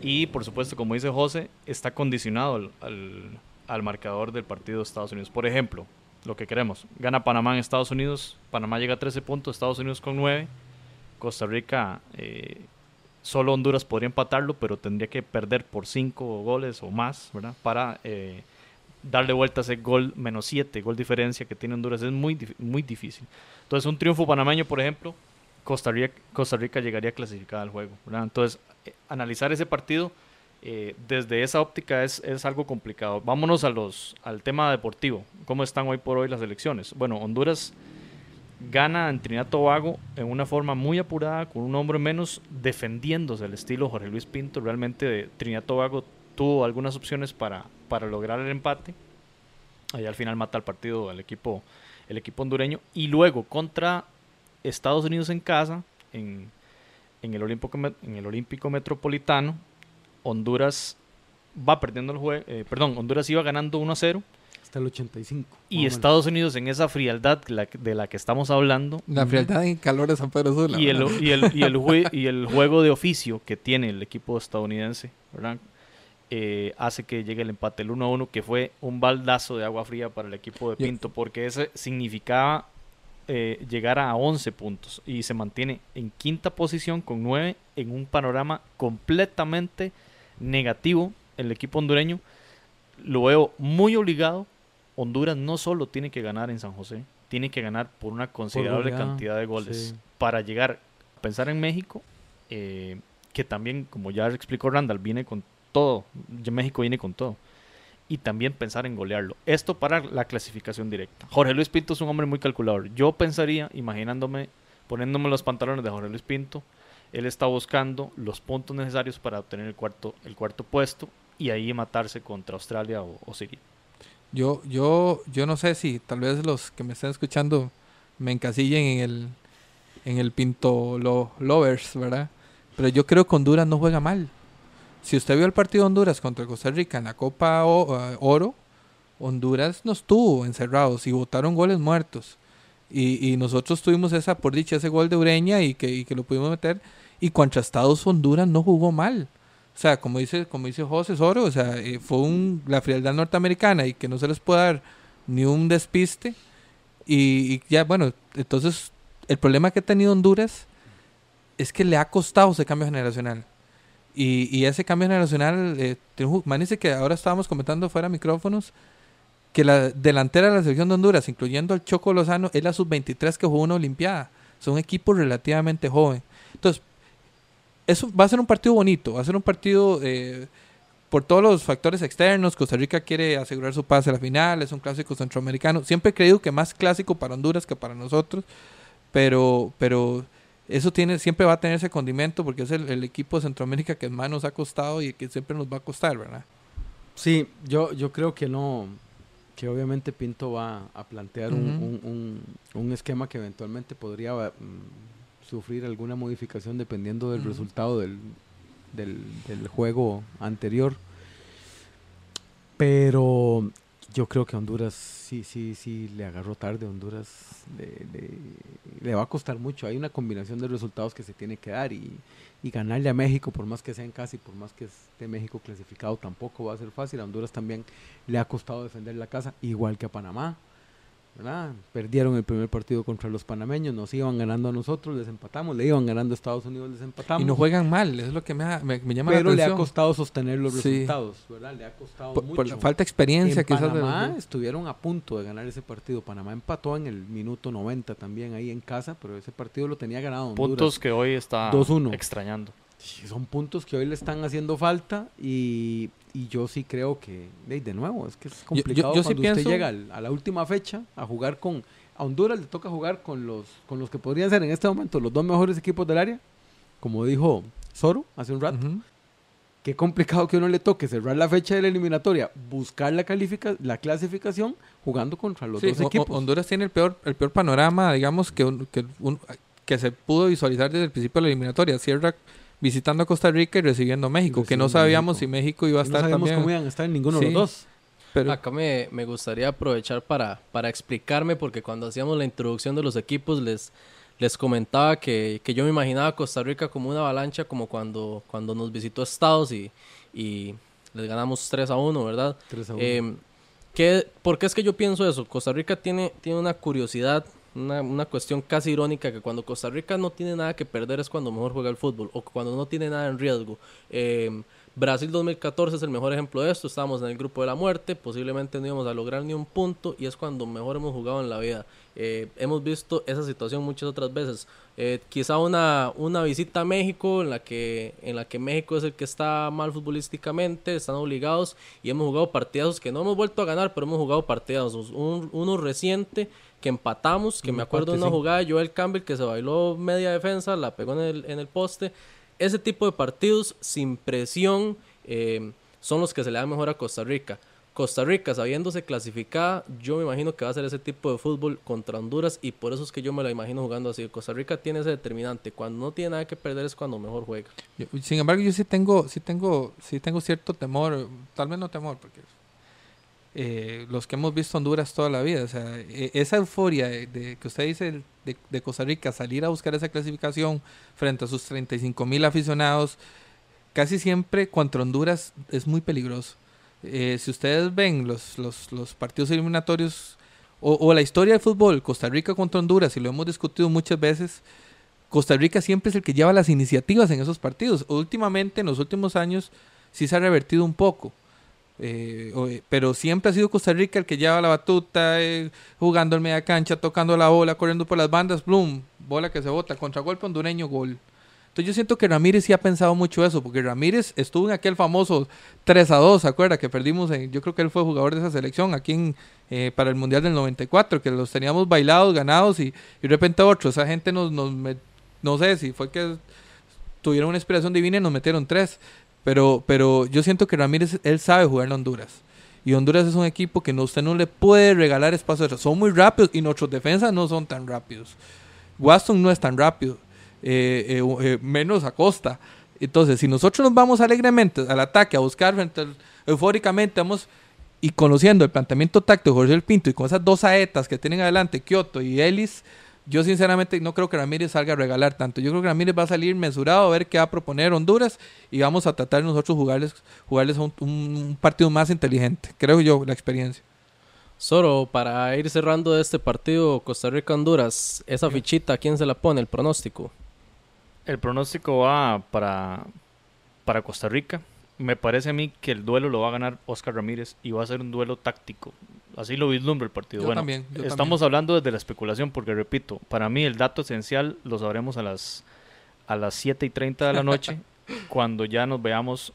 Y, por supuesto, como dice José, está condicionado al, al, al marcador del partido de Estados Unidos. Por ejemplo, lo que queremos. Gana Panamá en Estados Unidos. Panamá llega a trece puntos, Estados Unidos con nueve. Costa Rica... Eh, Solo Honduras podría empatarlo, pero tendría que perder por cinco goles o más, ¿verdad? Para eh, darle vuelta a ese gol menos siete, gol diferencia que tiene Honduras. Es muy, muy difícil. Entonces, un triunfo panameño, por ejemplo, Costa Rica, Costa Rica llegaría clasificada al juego, ¿verdad? Entonces, eh, analizar ese partido eh, desde esa óptica es, es algo complicado. Vámonos a los, al tema deportivo. ¿Cómo están hoy por hoy las elecciones? Bueno, Honduras... gana en Trinidad Tobago en una forma muy apurada, con un hombre menos, defendiéndose el estilo Jorge Luis Pinto. Realmente Trinidad Tobago tuvo algunas opciones para, para lograr el empate. Allá al final mata el partido el equipo, el equipo hondureño. Y luego contra Estados Unidos en casa, en, en, el, Olímpico, en el Olímpico Metropolitano, Honduras va perdiendo el juego, eh, perdón, Honduras iba ganando uno a cero. El ochenta y cinco. Y Estados Unidos en esa frialdad de la que estamos hablando. La frialdad en calor de San Pedro Sula. Y el, y, el, y, el jue, y el juego de oficio que tiene el equipo estadounidense, ¿verdad? Eh, hace que llegue el empate, el uno a uno, que fue un baldazo de agua fría para el equipo de Pinto, porque ese significaba eh, llegar a once puntos. Y se mantiene en quinta posición con nueve en un panorama completamente negativo. El equipo hondureño lo veo muy obligado. Honduras no solo tiene que ganar en San José, tiene que ganar por una considerable por cantidad de goles, sí, para llegar a pensar en México, eh, que también, como ya explicó Randall, viene con todo, México viene con todo, y también pensar en golearlo. Esto para la clasificación directa. Jorge Luis Pinto es un hombre muy calculador. Yo pensaría, imaginándome, poniéndome los pantalones de Jorge Luis Pinto, él está buscando los puntos necesarios para obtener el cuarto, el cuarto puesto y ahí matarse contra Australia o, o Siria. Yo, yo, yo no sé si tal vez los que me estén escuchando me encasillen en el, en el Pinto lo, Lovers, ¿verdad? Pero yo creo que Honduras no juega mal. Si usted vio el partido de Honduras contra Costa Rica en la Copa o, uh, Oro, Honduras nos tuvo encerrados y botaron goles muertos. Y, y nosotros tuvimos esa, por dicha, ese gol de Ureña y que, y que lo pudimos meter. Y contra Estados Honduras no jugó mal. O sea, como dice, como dice José Soro, o sea, eh, fue un, la frialdad norteamericana y que no se les puede dar ni un despiste. Y, y ya, bueno, entonces el problema que ha tenido Honduras es que le ha costado ese cambio generacional. Y, y ese cambio generacional, eh, imagínense que ahora estábamos comentando fuera micrófonos que la delantera de la selección de Honduras, incluyendo al Choco Lozano, es la sub veintitrés que jugó una Olimpiada. Es un equipo relativamente joven. Entonces, eso va a ser un partido bonito, va a ser un partido eh, por todos los factores externos. Costa Rica quiere asegurar su pase a la final, es un clásico centroamericano. Siempre he creído que más clásico para Honduras que para nosotros, pero, pero eso tiene, siempre va a tener ese condimento porque es el, el equipo de Centroamérica que más nos ha costado y que siempre nos va a costar, ¿verdad? Sí, yo, yo creo que no, que obviamente Pinto va a plantear uh-huh. un, un, un, un esquema que eventualmente podría... Mm, sufrir alguna modificación dependiendo del uh-huh. resultado del, del, del juego anterior, pero Yo creo que Honduras sí, sí, sí le agarró tarde. Honduras le, le, le va a costar mucho. Hay una combinación de resultados que se tiene que dar y, y ganarle a México, por más que sea en casa y por más que esté México clasificado, tampoco va a ser fácil. A Honduras también le ha costado defender la casa, igual que a Panamá, ¿verdad? Perdieron el primer partido contra los panameños, nos iban ganando a nosotros, les empatamos, le iban ganando a Estados Unidos, les empatamos. Y no juegan mal, eso es lo que me, ha, me, me llama la atención. Pero le ha costado sostener los resultados, sí, ¿verdad? Le ha costado por, mucho. Por la falta de experiencia en quizás. En Panamá de... estuvieron a punto de ganar ese partido. Panamá empató en el minuto noventa también ahí en casa, pero ese partido lo tenía ganado Honduras. Puntos que hoy está dos uno extrañando. Sí, son puntos que hoy le están haciendo falta y, y yo sí creo que, de, de nuevo, es que es complicado yo, yo, yo cuando sí usted pienso... llega al, a la última fecha a jugar con, a Honduras le toca jugar con los, con los que podrían ser en este momento los dos mejores equipos del área, como dijo Soro hace un rato, uh-huh. Qué complicado que uno le toque cerrar la fecha de la eliminatoria, buscar la califica, la clasificación jugando contra los sí, dos o, equipos. Honduras tiene el peor, el peor panorama, digamos, que, un, que, un, que se pudo visualizar desde el principio de la eliminatoria, cierra visitando a Costa Rica y recibiendo a México, recibiendo que no sabíamos México. Si México iba a estar también. No sabíamos también. Cómo iban a estar en ninguno sí, de los dos. Pero... Acá me, me gustaría aprovechar para, para explicarme, porque cuando hacíamos la introducción de los equipos les, les comentaba que, que yo me imaginaba a Costa Rica como una avalancha, como cuando, cuando nos visitó Estados y, y les ganamos tres a uno, ¿verdad? tres a uno. Eh, ¿qué, ¿Por qué es que yo pienso eso? Costa Rica tiene, tiene una curiosidad... Una, una cuestión casi irónica, que cuando Costa Rica no tiene nada que perder es cuando mejor juega el fútbol, o cuando no tiene nada en riesgo. Eh, Brasil dos mil catorce es el mejor ejemplo de esto. Estábamos en el grupo de la muerte, posiblemente no íbamos a lograr ni un punto, y es cuando mejor hemos jugado en la vida. Eh, hemos visto esa situación muchas otras veces. Eh, quizá una, una visita a México en la que en la que México es el que está mal futbolísticamente, están obligados, y hemos jugado partidazos que no hemos vuelto a ganar, pero hemos jugado partidazos. Un, uno reciente que empatamos, que me acuerdo de una jugada de Joel Campbell que se bailó media defensa, la pegó en el, en el poste. Ese tipo de partidos sin presión eh, son los que se le da mejor a Costa Rica. Costa Rica, sabiéndose clasificada, yo me imagino que va a hacer ese tipo de fútbol contra Honduras, y por eso es que yo me la imagino jugando así. Costa Rica tiene ese determinante, cuando no tiene nada que perder es cuando mejor juega. Yo, sin embargo, yo sí tengo, sí tengo, sí tengo cierto temor, tal vez no temor, porque... Eh, los que hemos visto Honduras toda la vida, o sea, eh, esa euforia de, de, que usted dice de, de Costa Rica salir a buscar esa clasificación frente a sus treinta y cinco mil aficionados, casi siempre contra Honduras es muy peligroso. Eh, si ustedes ven los, los, los partidos eliminatorios o, o la historia del fútbol, Costa Rica contra Honduras, y lo hemos discutido muchas veces, Costa Rica siempre es el que lleva las iniciativas en esos partidos. Últimamente, en los últimos años, sí se ha revertido un poco. Eh, pero siempre ha sido Costa Rica el que lleva la batuta, eh, jugando en media cancha, tocando la bola, corriendo por las bandas, bloom, bola que se bota, contragolpe hondureño, gol. Entonces yo siento que Ramírez sí ha pensado mucho eso, porque Ramírez estuvo en aquel famoso tres a dos, ¿se acuerda? Que perdimos, en, yo creo que él fue jugador de esa selección aquí en, eh, para el Mundial del noventa y cuatro, que los teníamos bailados, ganados, y, y de repente otro, esa gente nos, nos met, no sé si fue que tuvieron una inspiración divina y nos metieron tres. Pero, pero yo siento que Ramírez, él sabe jugar en Honduras. Y Honduras es un equipo que no, usted no le puede regalar espacio. Son muy rápidos y nuestros defensas no son tan rápidos. Watson no es tan rápido. Eh, eh, eh, menos Acosta. Entonces, si nosotros nos vamos alegremente al ataque, a buscar frente al, eufóricamente, vamos, y conociendo el planteamiento táctico de Jorge Luis Pinto y con esas dos saetas que tienen adelante, Kioto y Ellis, yo sinceramente no creo que Ramírez salga a regalar tanto. Yo creo que Ramírez va a salir mesurado a ver qué va a proponer Honduras, y vamos a tratar nosotros jugarles, jugarles un, un partido más inteligente. Creo yo, la experiencia. Soro, para ir cerrando de este partido Costa Rica-Honduras, esa fichita, ¿quién se la pone? ¿El pronóstico? El pronóstico va para, para Costa Rica. Me parece a mí que el duelo lo va a ganar Oscar Ramírez y va a ser un duelo táctico. Así lo vislumbra el partido. Yo bueno, también, yo estamos también. hablando desde la especulación, porque repito, para mí el dato esencial lo sabremos a las, a las siete y treinta de la noche, cuando ya nos veamos,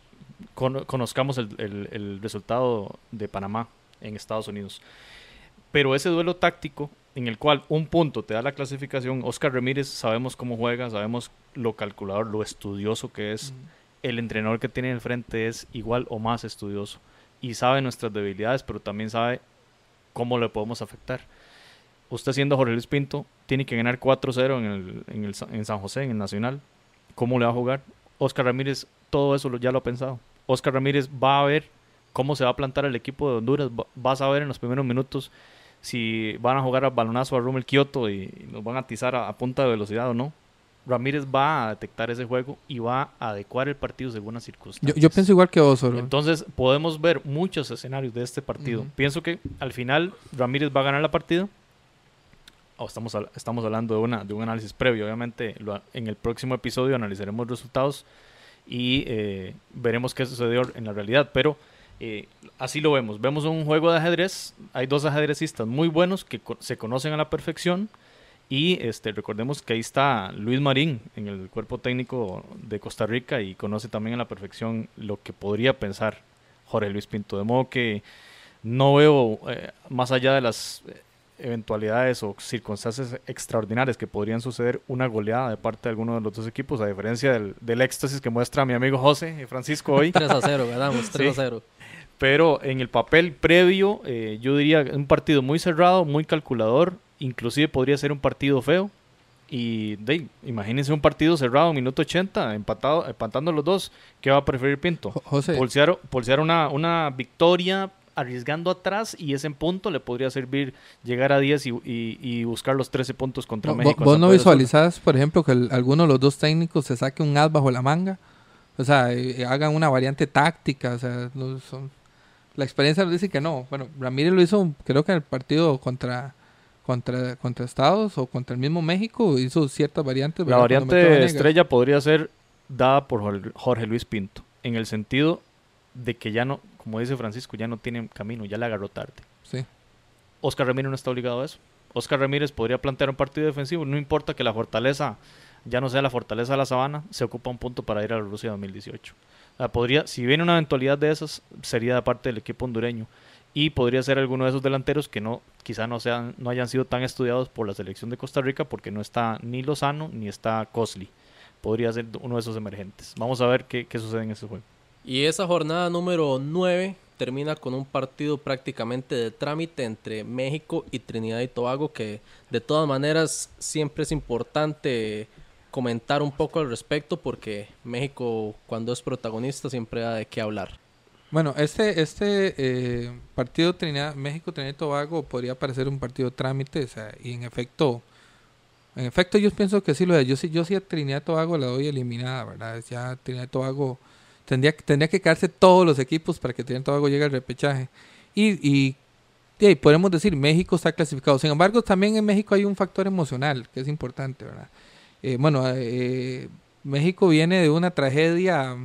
con, conozcamos el, el, el resultado de Panamá en Estados Unidos. Pero ese duelo táctico, en el cual un punto te da la clasificación, Oscar Ramírez sabemos cómo juega, sabemos lo calculador, lo estudioso que es, mm. el entrenador que tiene enfrente es igual o más estudioso, y sabe nuestras debilidades, pero también sabe cómo le podemos afectar. Usted, siendo Jorge Luis Pinto, tiene que ganar cuatro cero en, el, en, el, en San José, en el Nacional. ¿Cómo le va a jugar? Oscar Ramírez, todo eso lo, ya lo ha pensado. Oscar Ramírez va a ver cómo se va a plantar el equipo de Honduras. Vas a ver en los primeros minutos si van a jugar a balonazo a Rommel Kioto y nos van a atizar a, a punta de velocidad o no. Ramírez va a detectar ese juego y va a adecuar el partido según las circunstancias. Yo, yo pienso igual que vos, Soro. Entonces podemos ver muchos escenarios de este partido. Uh-huh. Pienso que al final Ramírez va a ganar la partida. Oh, estamos, estamos hablando de, una, de un análisis previo. Obviamente lo, en el próximo episodio analizaremos resultados y eh, veremos qué sucedió en la realidad. Pero eh, así lo vemos. Vemos un juego de ajedrez. Hay dos ajedrecistas muy buenos que co- se conocen a la perfección. Y este, recordemos que ahí está Luis Marín en el cuerpo técnico de Costa Rica y conoce también a la perfección lo que podría pensar Jorge Luis Pinto. De modo que no veo, eh, más allá de las eventualidades o circunstancias extraordinarias que podrían suceder, una goleada de parte de alguno de los dos equipos, a diferencia del, del éxtasis que muestra mi amigo José Francisco hoy. tres a cero, ganamos tres a cero. Sí. Pero en el papel previo, eh, yo diría un partido muy cerrado, muy calculador. Inclusive podría ser un partido feo. Y de, imagínense un partido cerrado, minuto ochenta, empatado, empatando los dos. ¿Qué va a preferir Pinto? José. Pulsear, pulsear una, una victoria arriesgando atrás, y ese punto le podría servir llegar a diez y, y, y buscar los trece puntos contra no, México. ¿Vos no visualizás, por ejemplo, que el, alguno de los dos técnicos se saque un as bajo la manga? O sea, eh, hagan una variante táctica. O sea, no son... La experiencia nos dice que no. Bueno, Ramírez lo hizo, creo que en el partido contra... Contra, contra Estados o contra el mismo México, hizo ciertas variantes. La variante estrella podría ser dada por Jorge Luis Pinto, en el sentido de que ya no, como dice Francisco, ya no tiene camino, ya la agarró tarde. Sí. Oscar Ramírez no está obligado a eso. Oscar Ramírez podría plantear un partido defensivo, no importa que la fortaleza ya no sea la fortaleza de la sabana, se ocupa un punto para ir a la Rusia dos mil dieciocho. La podría, si viene una eventualidad de esas, sería de parte del equipo hondureño. Y podría ser alguno de esos delanteros que no, quizá no sean, no hayan sido tan estudiados por la selección de Costa Rica, porque no está ni Lozano ni está Costly. Podría ser uno de esos emergentes. Vamos a ver qué, qué sucede en este juego. Y esa jornada número nueve termina con un partido prácticamente de trámite entre México y Trinidad y Tobago, que de todas maneras siempre es importante comentar un poco al respecto, porque México, cuando es protagonista, siempre da de qué hablar. Bueno, este este eh, partido Trinidad, México-Trinidad y Tobago podría parecer un partido trámite, o sea, y en efecto, en efecto yo pienso que sí lo es. Yo sí, yo sí a Trinidad y Tobago la doy eliminada, ¿verdad? Ya Trinidad y Tobago tendría, tendría que quedarse todos los equipos para que Trinidad y Tobago llegue al repechaje. Y, y, y podemos decir, México está clasificado. Sin embargo, también en México hay un factor emocional que es importante, ¿verdad? Eh, bueno, eh, México viene de una tragedia...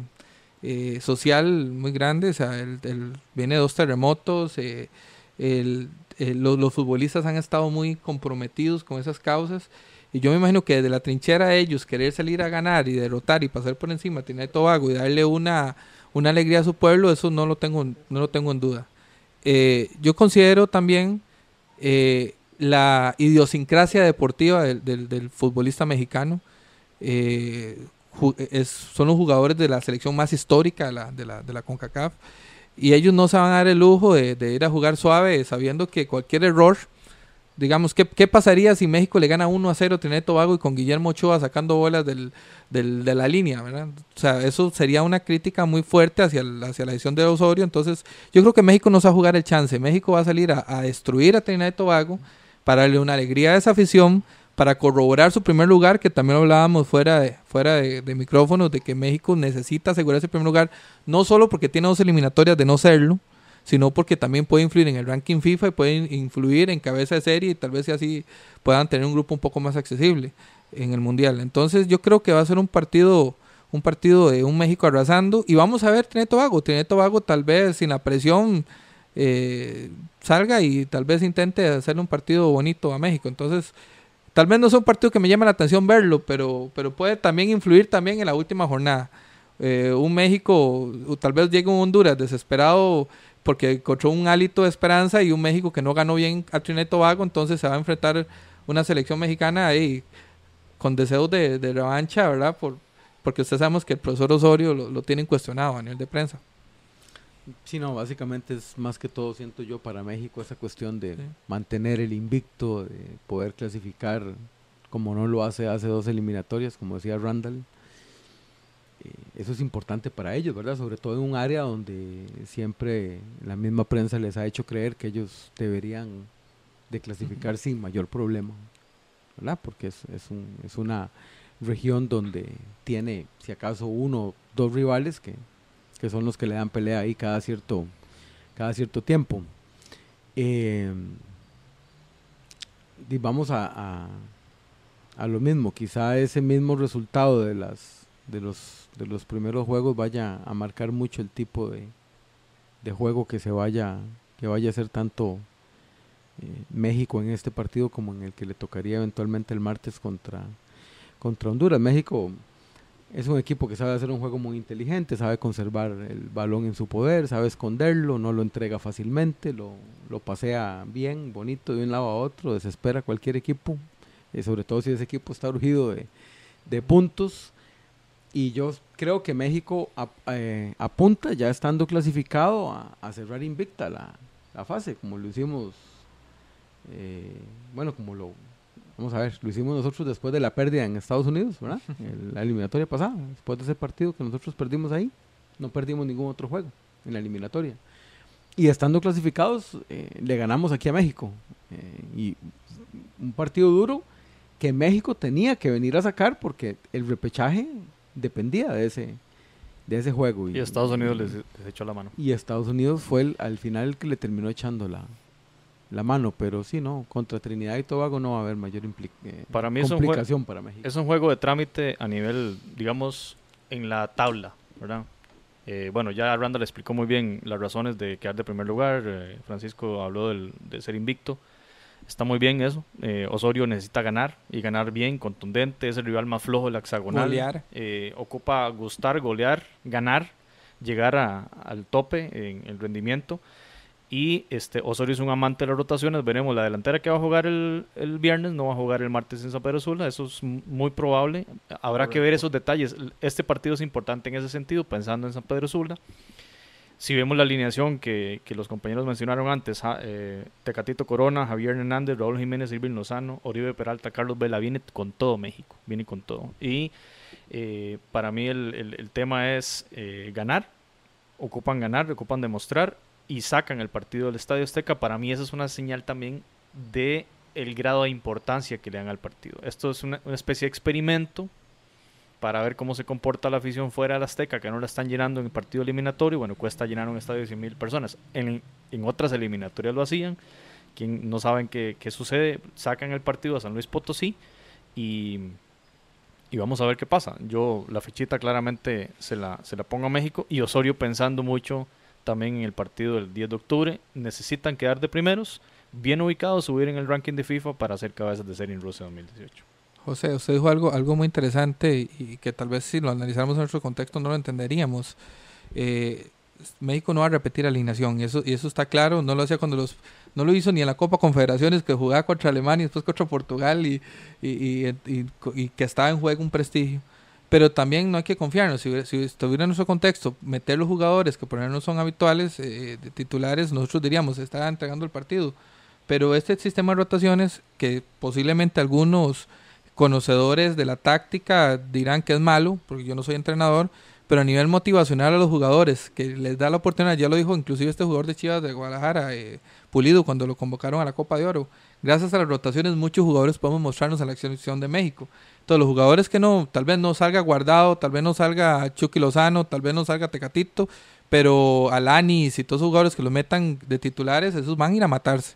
Eh, social muy grande, o sea, el, el, viene dos terremotos, eh, el, el, los, los futbolistas han estado muy comprometidos con esas causas, y yo me imagino que desde la trinchera de ellos, querer salir a ganar y derrotar y pasar por encima a Trinidad y Tobago y darle una, una alegría a su pueblo, eso no lo tengo, no lo tengo en duda. Eh, yo considero también eh, la idiosincrasia deportiva del, del, del futbolista mexicano, eh, Es, son los jugadores de la selección más histórica de la, de la, de la CONCACAF, y ellos no se van a dar el lujo de, de ir a jugar suave sabiendo que cualquier error, digamos, ¿qué, qué pasaría si México le gana uno a cero a Trinidad y Tobago y con Guillermo Ochoa sacando bolas del, del, de la línea, ¿verdad? O sea, eso sería una crítica muy fuerte hacia, hacia la decisión de Osorio. Entonces yo creo que México no se va a jugar el chance. México va a salir a, a destruir a Trinidad y Tobago para darle una alegría a esa afición, para corroborar su primer lugar, que también hablábamos fuera de, fuera de, de micrófonos, de que México necesita asegurar ese primer lugar, no solo porque tiene dos eliminatorias de no serlo, sino porque también puede influir en el ranking FIFA y puede influir en cabeza de serie, y tal vez así puedan tener un grupo un poco más accesible en el Mundial. Entonces yo creo que va a ser un partido, un partido de un México arrasando, y vamos a ver Trinidad y Tobago. Trinidad y Tobago tal vez sin la presión eh, salga y tal vez intente hacerle un partido bonito a México. Entonces... Tal vez no sea un partido que me llame la atención verlo, pero, pero puede también influir también en la última jornada. Eh, un México, o tal vez llegue un Honduras desesperado porque encontró un hálito de esperanza, y un México que no ganó bien a Trinidad y Tobago, entonces se va a enfrentar una selección mexicana ahí con deseos de, de revancha, ¿verdad? Por, porque ustedes sabemos que el profesor Osorio lo, lo tienen cuestionado a nivel de prensa. Sí, no, básicamente es más que todo, siento yo, para México esa cuestión de sí. mantener el invicto, de poder clasificar como no lo hace hace dos eliminatorias, como decía Randall. Eh, eso es importante para ellos, ¿verdad? Sobre todo en un área donde siempre la misma prensa les ha hecho creer que ellos deberían de clasificar sin mayor problema, ¿verdad? Porque es, es, un, es una región donde tiene, si acaso, uno o dos rivales que, que son los que le dan pelea ahí cada cierto, cada cierto tiempo. Eh, y vamos a, a, a lo mismo, quizá ese mismo resultado de las de los de los primeros juegos vaya a marcar mucho el tipo de, de juego que se vaya que vaya a ser tanto eh, México en este partido como en el que le tocaría eventualmente el martes contra, contra Honduras. México es un equipo que sabe hacer un juego muy inteligente, sabe conservar el balón en su poder, sabe esconderlo, no lo entrega fácilmente, lo, lo pasea bien, bonito, de un lado a otro, desespera a cualquier equipo, eh, sobre todo si ese equipo está urgido de, de puntos. Y yo creo que México ap, eh, apunta, ya estando clasificado, a, a cerrar invicta la, la fase, como lo hicimos, eh, bueno, como lo, vamos a ver, lo hicimos nosotros después de la pérdida en Estados Unidos, ¿verdad? El, la eliminatoria pasada, después de ese partido que nosotros perdimos ahí, no perdimos ningún otro juego en la eliminatoria. Y estando clasificados, eh, le ganamos aquí a México. Eh, y un partido duro que México tenía que venir a sacar porque el repechaje dependía de ese de ese juego y, y Estados Unidos les, les echó la mano y Estados Unidos fue el, al final el que le terminó echando la, la mano, pero sí, no, contra Trinidad y Tobago no va a haber mayor impli- eh, para mí complicación jue- para México. Es un juego de trámite a nivel, digamos, en la tabla, ¿verdad? Eh, bueno, ya Randall explicó muy bien las razones de quedar de primer lugar, eh, Francisco habló del, de ser invicto, está muy bien eso. eh, Osorio necesita ganar y ganar bien, contundente, es el rival más flojo de la hexagonal, golear. Eh, ocupa gustar, golear, ganar, llegar a, al tope en el rendimiento, y este Osorio es un amante de las rotaciones. Veremos la delantera que va a jugar el, el viernes, no va a jugar el martes en San Pedro Sula, eso es muy probable, habrá que ver esos detalles. Este partido es importante en ese sentido, pensando en San Pedro Sula. Si vemos la alineación que, que los compañeros mencionaron antes, eh, Tecatito Corona, Javier Hernández, Raúl Jiménez, Irving Lozano, Oribe Peralta, Carlos Vela, viene con todo México, viene con todo. Y eh, para mí el, el, el tema es eh, ganar, ocupan ganar, ocupan demostrar y sacan el partido del Estadio Azteca. Para mí esa es una señal también de el grado de importancia que le dan al partido. Esto es una, una especie de experimento para ver cómo se comporta la afición fuera de la Azteca, que no la están llenando en el partido eliminatorio. Bueno, cuesta llenar un estadio de cien mil personas. En, en otras eliminatorias lo hacían. Quien no saben qué, qué sucede, sacan el partido a San Luis Potosí y, y vamos a ver qué pasa. Yo la fichita claramente se la, se la pongo a México, y Osorio pensando mucho también en el partido del diez de octubre. Necesitan quedar de primeros, bien ubicados, subir en el ranking de FIFA para hacer cabezas de serie en Rusia dos mil dieciocho. José, usted dijo algo, algo muy interesante y que tal vez si lo analizáramos en nuestro contexto no lo entenderíamos. Eh, México no va a repetir alineación, y eso, y eso está claro. No lo hacía cuando los, no lo hizo ni en la Copa Confederaciones, que jugaba contra Alemania y después contra Portugal, y, y, y, y, y que estaba en juego un prestigio. Pero también no hay que confiarnos. Si, si estuviera en nuestro contexto, meter los jugadores que por ejemplo no son habituales, eh, de titulares, nosotros diríamos, está entregando el partido. Pero este sistema de rotaciones, que posiblemente algunos conocedores de la táctica dirán que es malo, porque yo no soy entrenador, pero a nivel motivacional a los jugadores, que les da la oportunidad, ya lo dijo inclusive este jugador de Chivas de Guadalajara, eh, Pulido, cuando lo convocaron a la Copa de Oro, gracias a las rotaciones muchos jugadores podemos mostrarnos a la selección de México. Entonces los jugadores que no, tal vez no salga Guardado, tal vez no salga Chucky Lozano, tal vez no salga Tecatito, pero Alanis y todos esos jugadores que los metan de titulares, esos van a ir a matarse,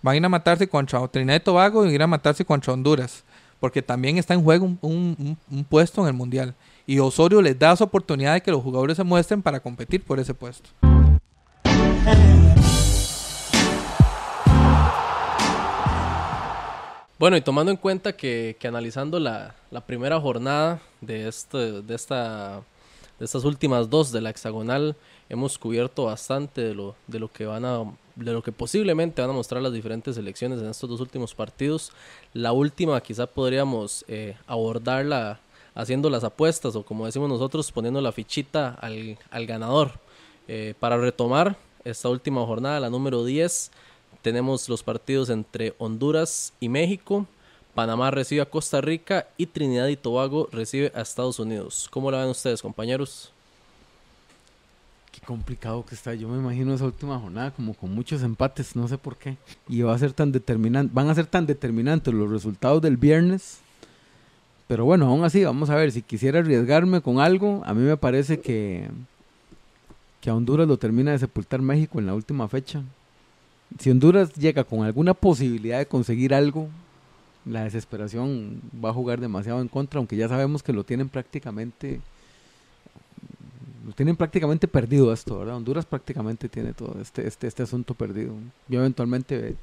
van a ir a matarse contra Trinidad y Tobago y van a ir a matarse contra Honduras, porque también está en juego un, un, un, un puesto en el Mundial. Y Osorio les da esa oportunidad de que los jugadores se muestren para competir por ese puesto. Bueno, y tomando en cuenta que, que analizando la, la primera jornada de, este, de, esta, de estas últimas dos de la hexagonal, hemos cubierto bastante de lo, de lo que van a... de lo que posiblemente van a mostrar las diferentes selecciones en estos dos últimos partidos. La última quizá podríamos eh, abordarla haciendo las apuestas, o como decimos nosotros, poniendo la fichita al, al ganador. Eh, para retomar esta última jornada, la número diez, tenemos los partidos entre Honduras y México. Panamá recibe a Costa Rica y Trinidad y Tobago recibe a Estados Unidos. ¿Cómo la ven ustedes, compañeros? Qué complicado que está. Yo me imagino esa última jornada como con muchos empates, no sé por qué. Y va a ser tan determinante, van a ser tan determinantes los resultados del viernes. Pero bueno, aún así, vamos a ver, si quisiera arriesgarme con algo, a mí me parece que, que a Honduras lo termina de sepultar México en la última fecha. Si Honduras llega con alguna posibilidad de conseguir algo, la desesperación va a jugar demasiado en contra, aunque ya sabemos que lo tienen prácticamente lo tienen prácticamente perdido esto, ¿verdad? Honduras prácticamente tiene todo este este este asunto perdido. Yo eventualmente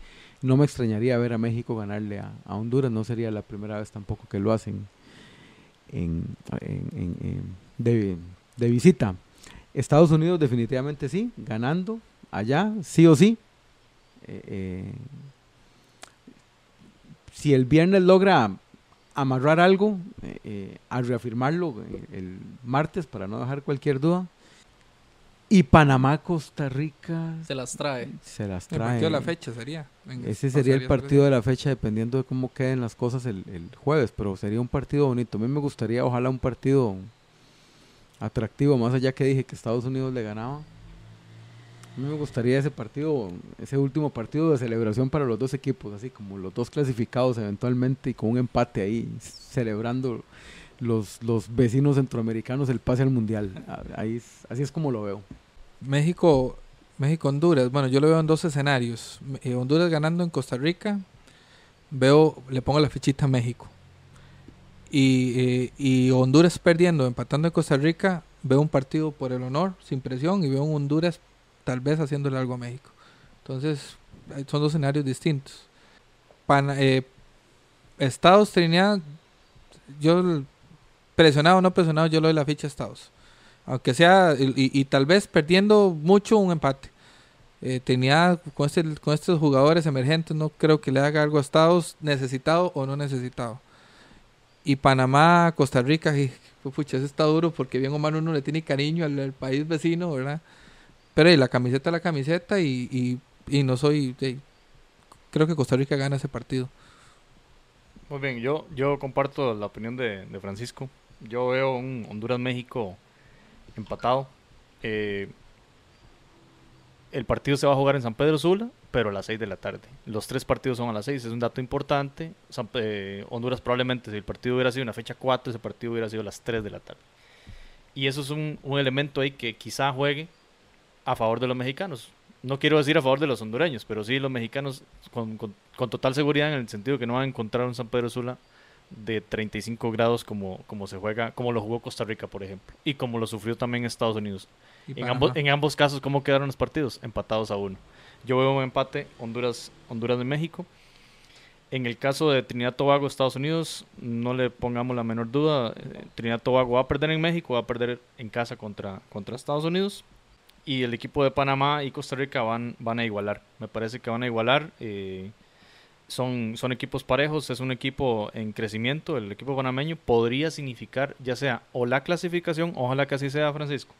no me extrañaría ver a México ganarle a, a Honduras, no sería la primera vez tampoco que lo hacen en, en, en, en, de, de visita. Estados Unidos definitivamente sí, ganando allá, sí o sí. Eh, eh, si el viernes logra amarrar algo, eh, eh, a reafirmarlo el, el martes para no dejar cualquier duda. Y Panamá, Costa Rica... Se las trae. Se las trae. El partido de la fecha sería. Venga, Ese sería el partido de la fecha, dependiendo de cómo queden las cosas el, el jueves, pero sería un partido bonito. A mí me gustaría, ojalá, un partido atractivo, más allá que dije que Estados Unidos le ganaba. A mí me gustaría ese partido, ese último partido de celebración para los dos equipos, así como los dos clasificados eventualmente y con un empate ahí, celebrando los, los vecinos centroamericanos el pase al Mundial. Ahí es, así es como lo veo. México, México, Honduras. Bueno, yo lo veo en dos escenarios. Eh, Honduras ganando en Costa Rica, veo, le pongo la fichita a México. Y, eh, y Honduras perdiendo, empatando en Costa Rica, veo un partido por el honor, sin presión, y veo un Honduras tal vez haciéndole algo a México. Entonces, son dos escenarios distintos. Pan, eh, Estados, Trinidad, yo presionado o no presionado, yo lo doy la ficha a Estados. Aunque sea, y, y, y tal vez perdiendo mucho, un empate. Eh, Trinidad, con, este, con estos jugadores emergentes, no creo que le haga algo a Estados, necesitado o no necesitado. Y Panamá, Costa Rica, y, pucha, eso está duro, porque bien o mal uno le tiene cariño al, al país vecino, ¿verdad? Pero eh, la camiseta, la camiseta, y, y, y no soy... Eh, creo que Costa Rica gana ese partido. Muy bien, yo, yo comparto la opinión de, de Francisco. Yo veo un Honduras-México empatado. Eh, el partido se va a jugar en San Pedro Sula, pero a las seis de la tarde. Los tres partidos son a las seis, es un dato importante. San, eh, Honduras probablemente, si el partido hubiera sido en la fecha cuatro, ese partido hubiera sido a las tres de la tarde. Y eso es un, un elemento ahí que quizá juegue a favor de los mexicanos. No quiero decir a favor de los hondureños, pero sí los mexicanos con, con, con total seguridad, en el sentido que no van a encontrar un San Pedro Sula de treinta y cinco grados como, como se juega, como lo jugó Costa Rica, por ejemplo, y como lo sufrió también Estados Unidos. En ambos, en ambos casos, ¿cómo quedaron los partidos? Empatados a uno. Yo veo un empate Honduras, Honduras de México. En el caso de Trinidad Tobago, Estados Unidos, no le pongamos la menor duda. Trinidad Tobago va a perder en México, va a perder en casa contra, contra Estados Unidos. Y el equipo de Panamá y Costa Rica van, van a igualar. Me parece que van a igualar. Eh, son, son equipos parejos. Es un equipo en crecimiento. El equipo panameño podría significar ya sea o la clasificación, ojalá que así sea, Francisco,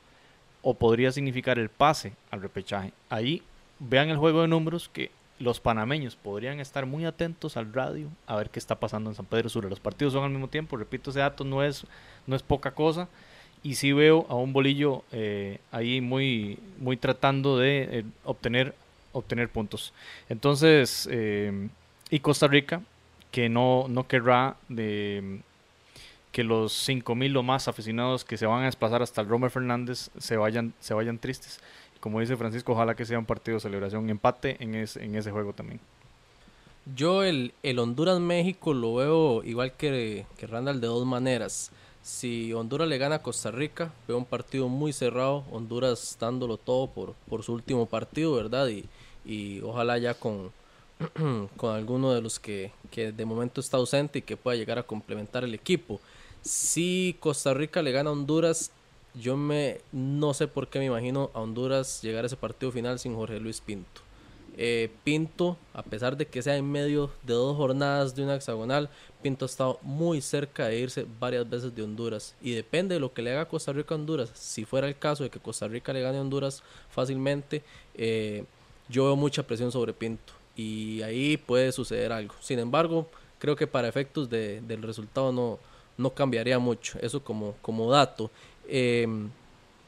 o podría significar el pase al repechaje. Ahí vean el juego de números, que los panameños podrían estar muy atentos al radio a ver qué está pasando en San Pedro Sula. Los partidos son al mismo tiempo. Repito, ese dato no es, no es poca cosa. Y sí veo a un Bolillo eh, ahí muy, muy tratando de eh, obtener, obtener puntos. Entonces, eh, y Costa Rica, que no, no querrá de, que los cinco mil o más aficionados que se van a desplazar hasta el Romer Fernández se vayan, se vayan tristes. Como dice Francisco, ojalá que sea un partido de celebración, empate en, es, en ese juego también. Yo el, el Honduras-México lo veo igual que, que Randall, de dos maneras. Si Honduras le gana a Costa Rica, veo un partido muy cerrado, Honduras dándolo todo por, por su último partido, ¿verdad? Y, y ojalá ya con, con alguno de los que, que de momento está ausente y que pueda llegar a complementar el equipo. Si Costa Rica le gana a Honduras, yo me no sé por qué me imagino a Honduras llegar a ese partido final sin Jorge Luis Pinto. Eh, Pinto, a pesar de que sea en medio de dos jornadas de una hexagonal, Pinto ha estado muy cerca de irse varias veces de Honduras, y depende de lo que le haga Costa Rica a Honduras. Si fuera el caso de que Costa Rica le gane a Honduras fácilmente, eh, yo veo mucha presión sobre Pinto y ahí puede suceder algo. Sin embargo, creo que para efectos de, del resultado no, no cambiaría mucho, eso como, como dato. Eh,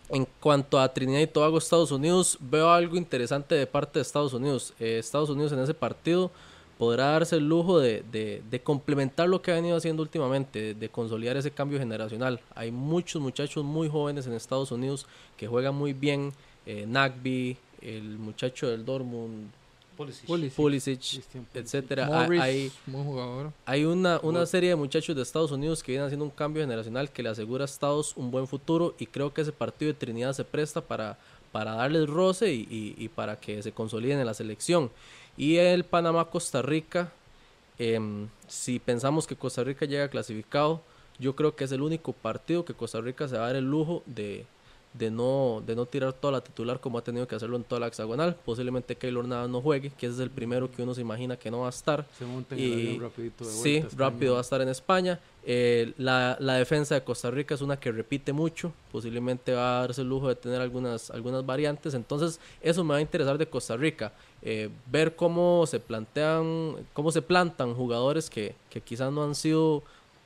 en cuanto a Trinidad y Tobago, Estados Unidos, veo algo interesante de parte de Estados Unidos. Eh, Estados Unidos en ese partido podrá darse el lujo de, de, de complementar lo que ha venido haciendo últimamente, de, de consolidar ese cambio generacional. Hay muchos muchachos muy jóvenes en Estados Unidos que juegan muy bien, eh, Nagby, el muchacho del Dortmund, Pulisic, Pulisic, Pulisic etcétera. Morris, hay, buen jugador. Hay una, una serie de muchachos de Estados Unidos que vienen haciendo un cambio generacional que le asegura a Estados un buen futuro, y creo que ese partido de Trinidad se presta para, para darles roce y, y, y para que se consoliden en la selección. Y el Panamá-Costa Rica, eh, si pensamos que Costa Rica llega clasificado, yo creo que es el único partido que Costa Rica se va a dar el lujo de, de, no, de no tirar toda la titular como ha tenido que hacerlo en toda la hexagonal. Posiblemente Keylor Navas no juegue, que ese es el primero que uno se imagina que no va a estar. Se monta en el avión rapidito de vuelta. Sí, rápido va a estar en España. Eh, la, la defensa de Costa Rica es una que repite mucho, posiblemente va a darse el lujo de tener algunas, algunas variantes. Entonces eso me va a interesar de Costa Rica, eh, ver cómo se plantean, cómo se plantan jugadores que, que quizás no han sido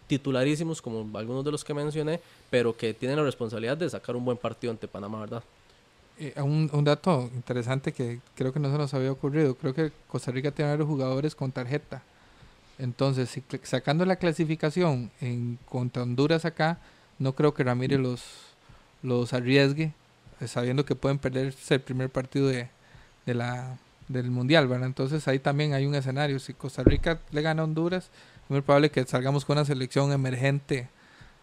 titularísimos como algunos de los que mencioné, pero que tienen la responsabilidad de sacar un buen partido ante Panamá, ¿verdad? Eh, un, un dato interesante que creo que no se nos había ocurrido, creo que Costa Rica tiene varios jugadores con tarjeta. Entonces, si, sacando la clasificación en, contra Honduras acá, no creo que Ramírez los, los arriesgue, sabiendo que pueden perderse el primer partido de, de la, del Mundial, ¿verdad? Entonces, ahí también hay un escenario. Si Costa Rica le gana a Honduras, es muy probable que salgamos con una selección emergente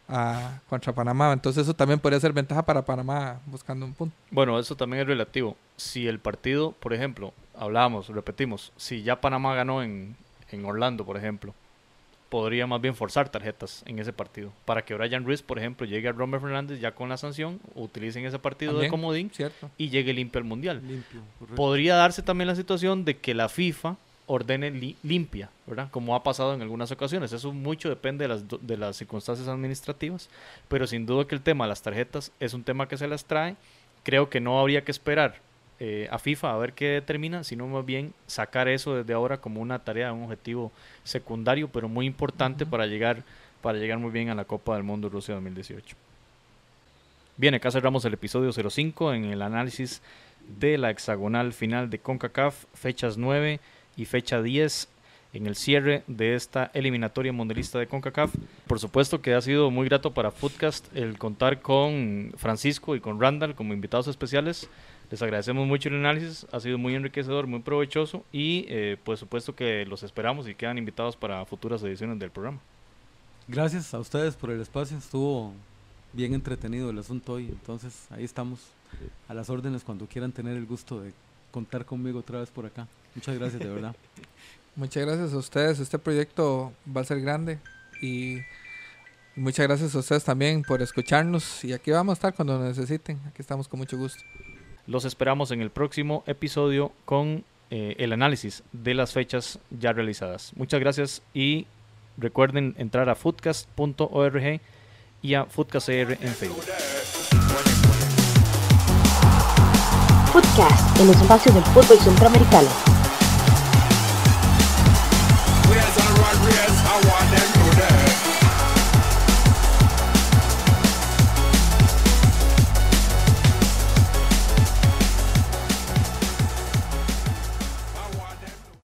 a, contra Panamá. Entonces, eso también podría ser ventaja para Panamá buscando un punto. Bueno, eso también es relativo. Si el partido, por ejemplo, hablábamos, repetimos, si ya Panamá ganó en... en Orlando, por ejemplo, podría más bien forzar tarjetas en ese partido para que Brian Ruiz, por ejemplo, llegue a Romer Fernández ya con la sanción, utilicen ese partido también de comodín, cierto, y llegue limpio al Mundial. Limpio, podría darse también la situación de que la FIFA ordene li- limpia, ¿verdad? Como ha pasado en algunas ocasiones. Eso mucho depende de las, do- de las circunstancias administrativas, pero sin duda que el tema de las tarjetas es un tema que se las trae. Creo que no habría que esperar Eh, a FIFA a ver qué determina, sino más bien sacar eso desde ahora como una tarea, un objetivo secundario pero muy importante, uh-huh, para llegar para llegar muy bien a la Copa del Mundo Rusia dos mil dieciocho. Bien, acá cerramos el episodio cero cinco en el análisis de la hexagonal final de CONCACAF, fechas nueve y fecha diez, en el cierre de esta eliminatoria mundialista de CONCACAF. Por supuesto que ha sido muy grato para Foodcast el contar con Francisco y con Randall como invitados especiales. Les agradecemos mucho el análisis, ha sido muy enriquecedor, muy provechoso, y eh, por supuesto que los esperamos y quedan invitados para futuras ediciones del programa. Gracias a ustedes por el espacio, estuvo bien entretenido el asunto hoy, entonces ahí estamos a las órdenes cuando quieran tener el gusto de contar conmigo otra vez por acá. Muchas gracias, de verdad. Muchas gracias a ustedes, este proyecto va a ser grande, y muchas gracias a ustedes también por escucharnos, y aquí vamos a estar cuando nos necesiten, aquí estamos con mucho gusto. Los esperamos en el próximo episodio con eh, el análisis de las fechas ya realizadas. Muchas gracias y recuerden entrar a foodcast punto org y a Foodcast C R en Facebook. Foodcast, el espacio del fútbol centroamericano.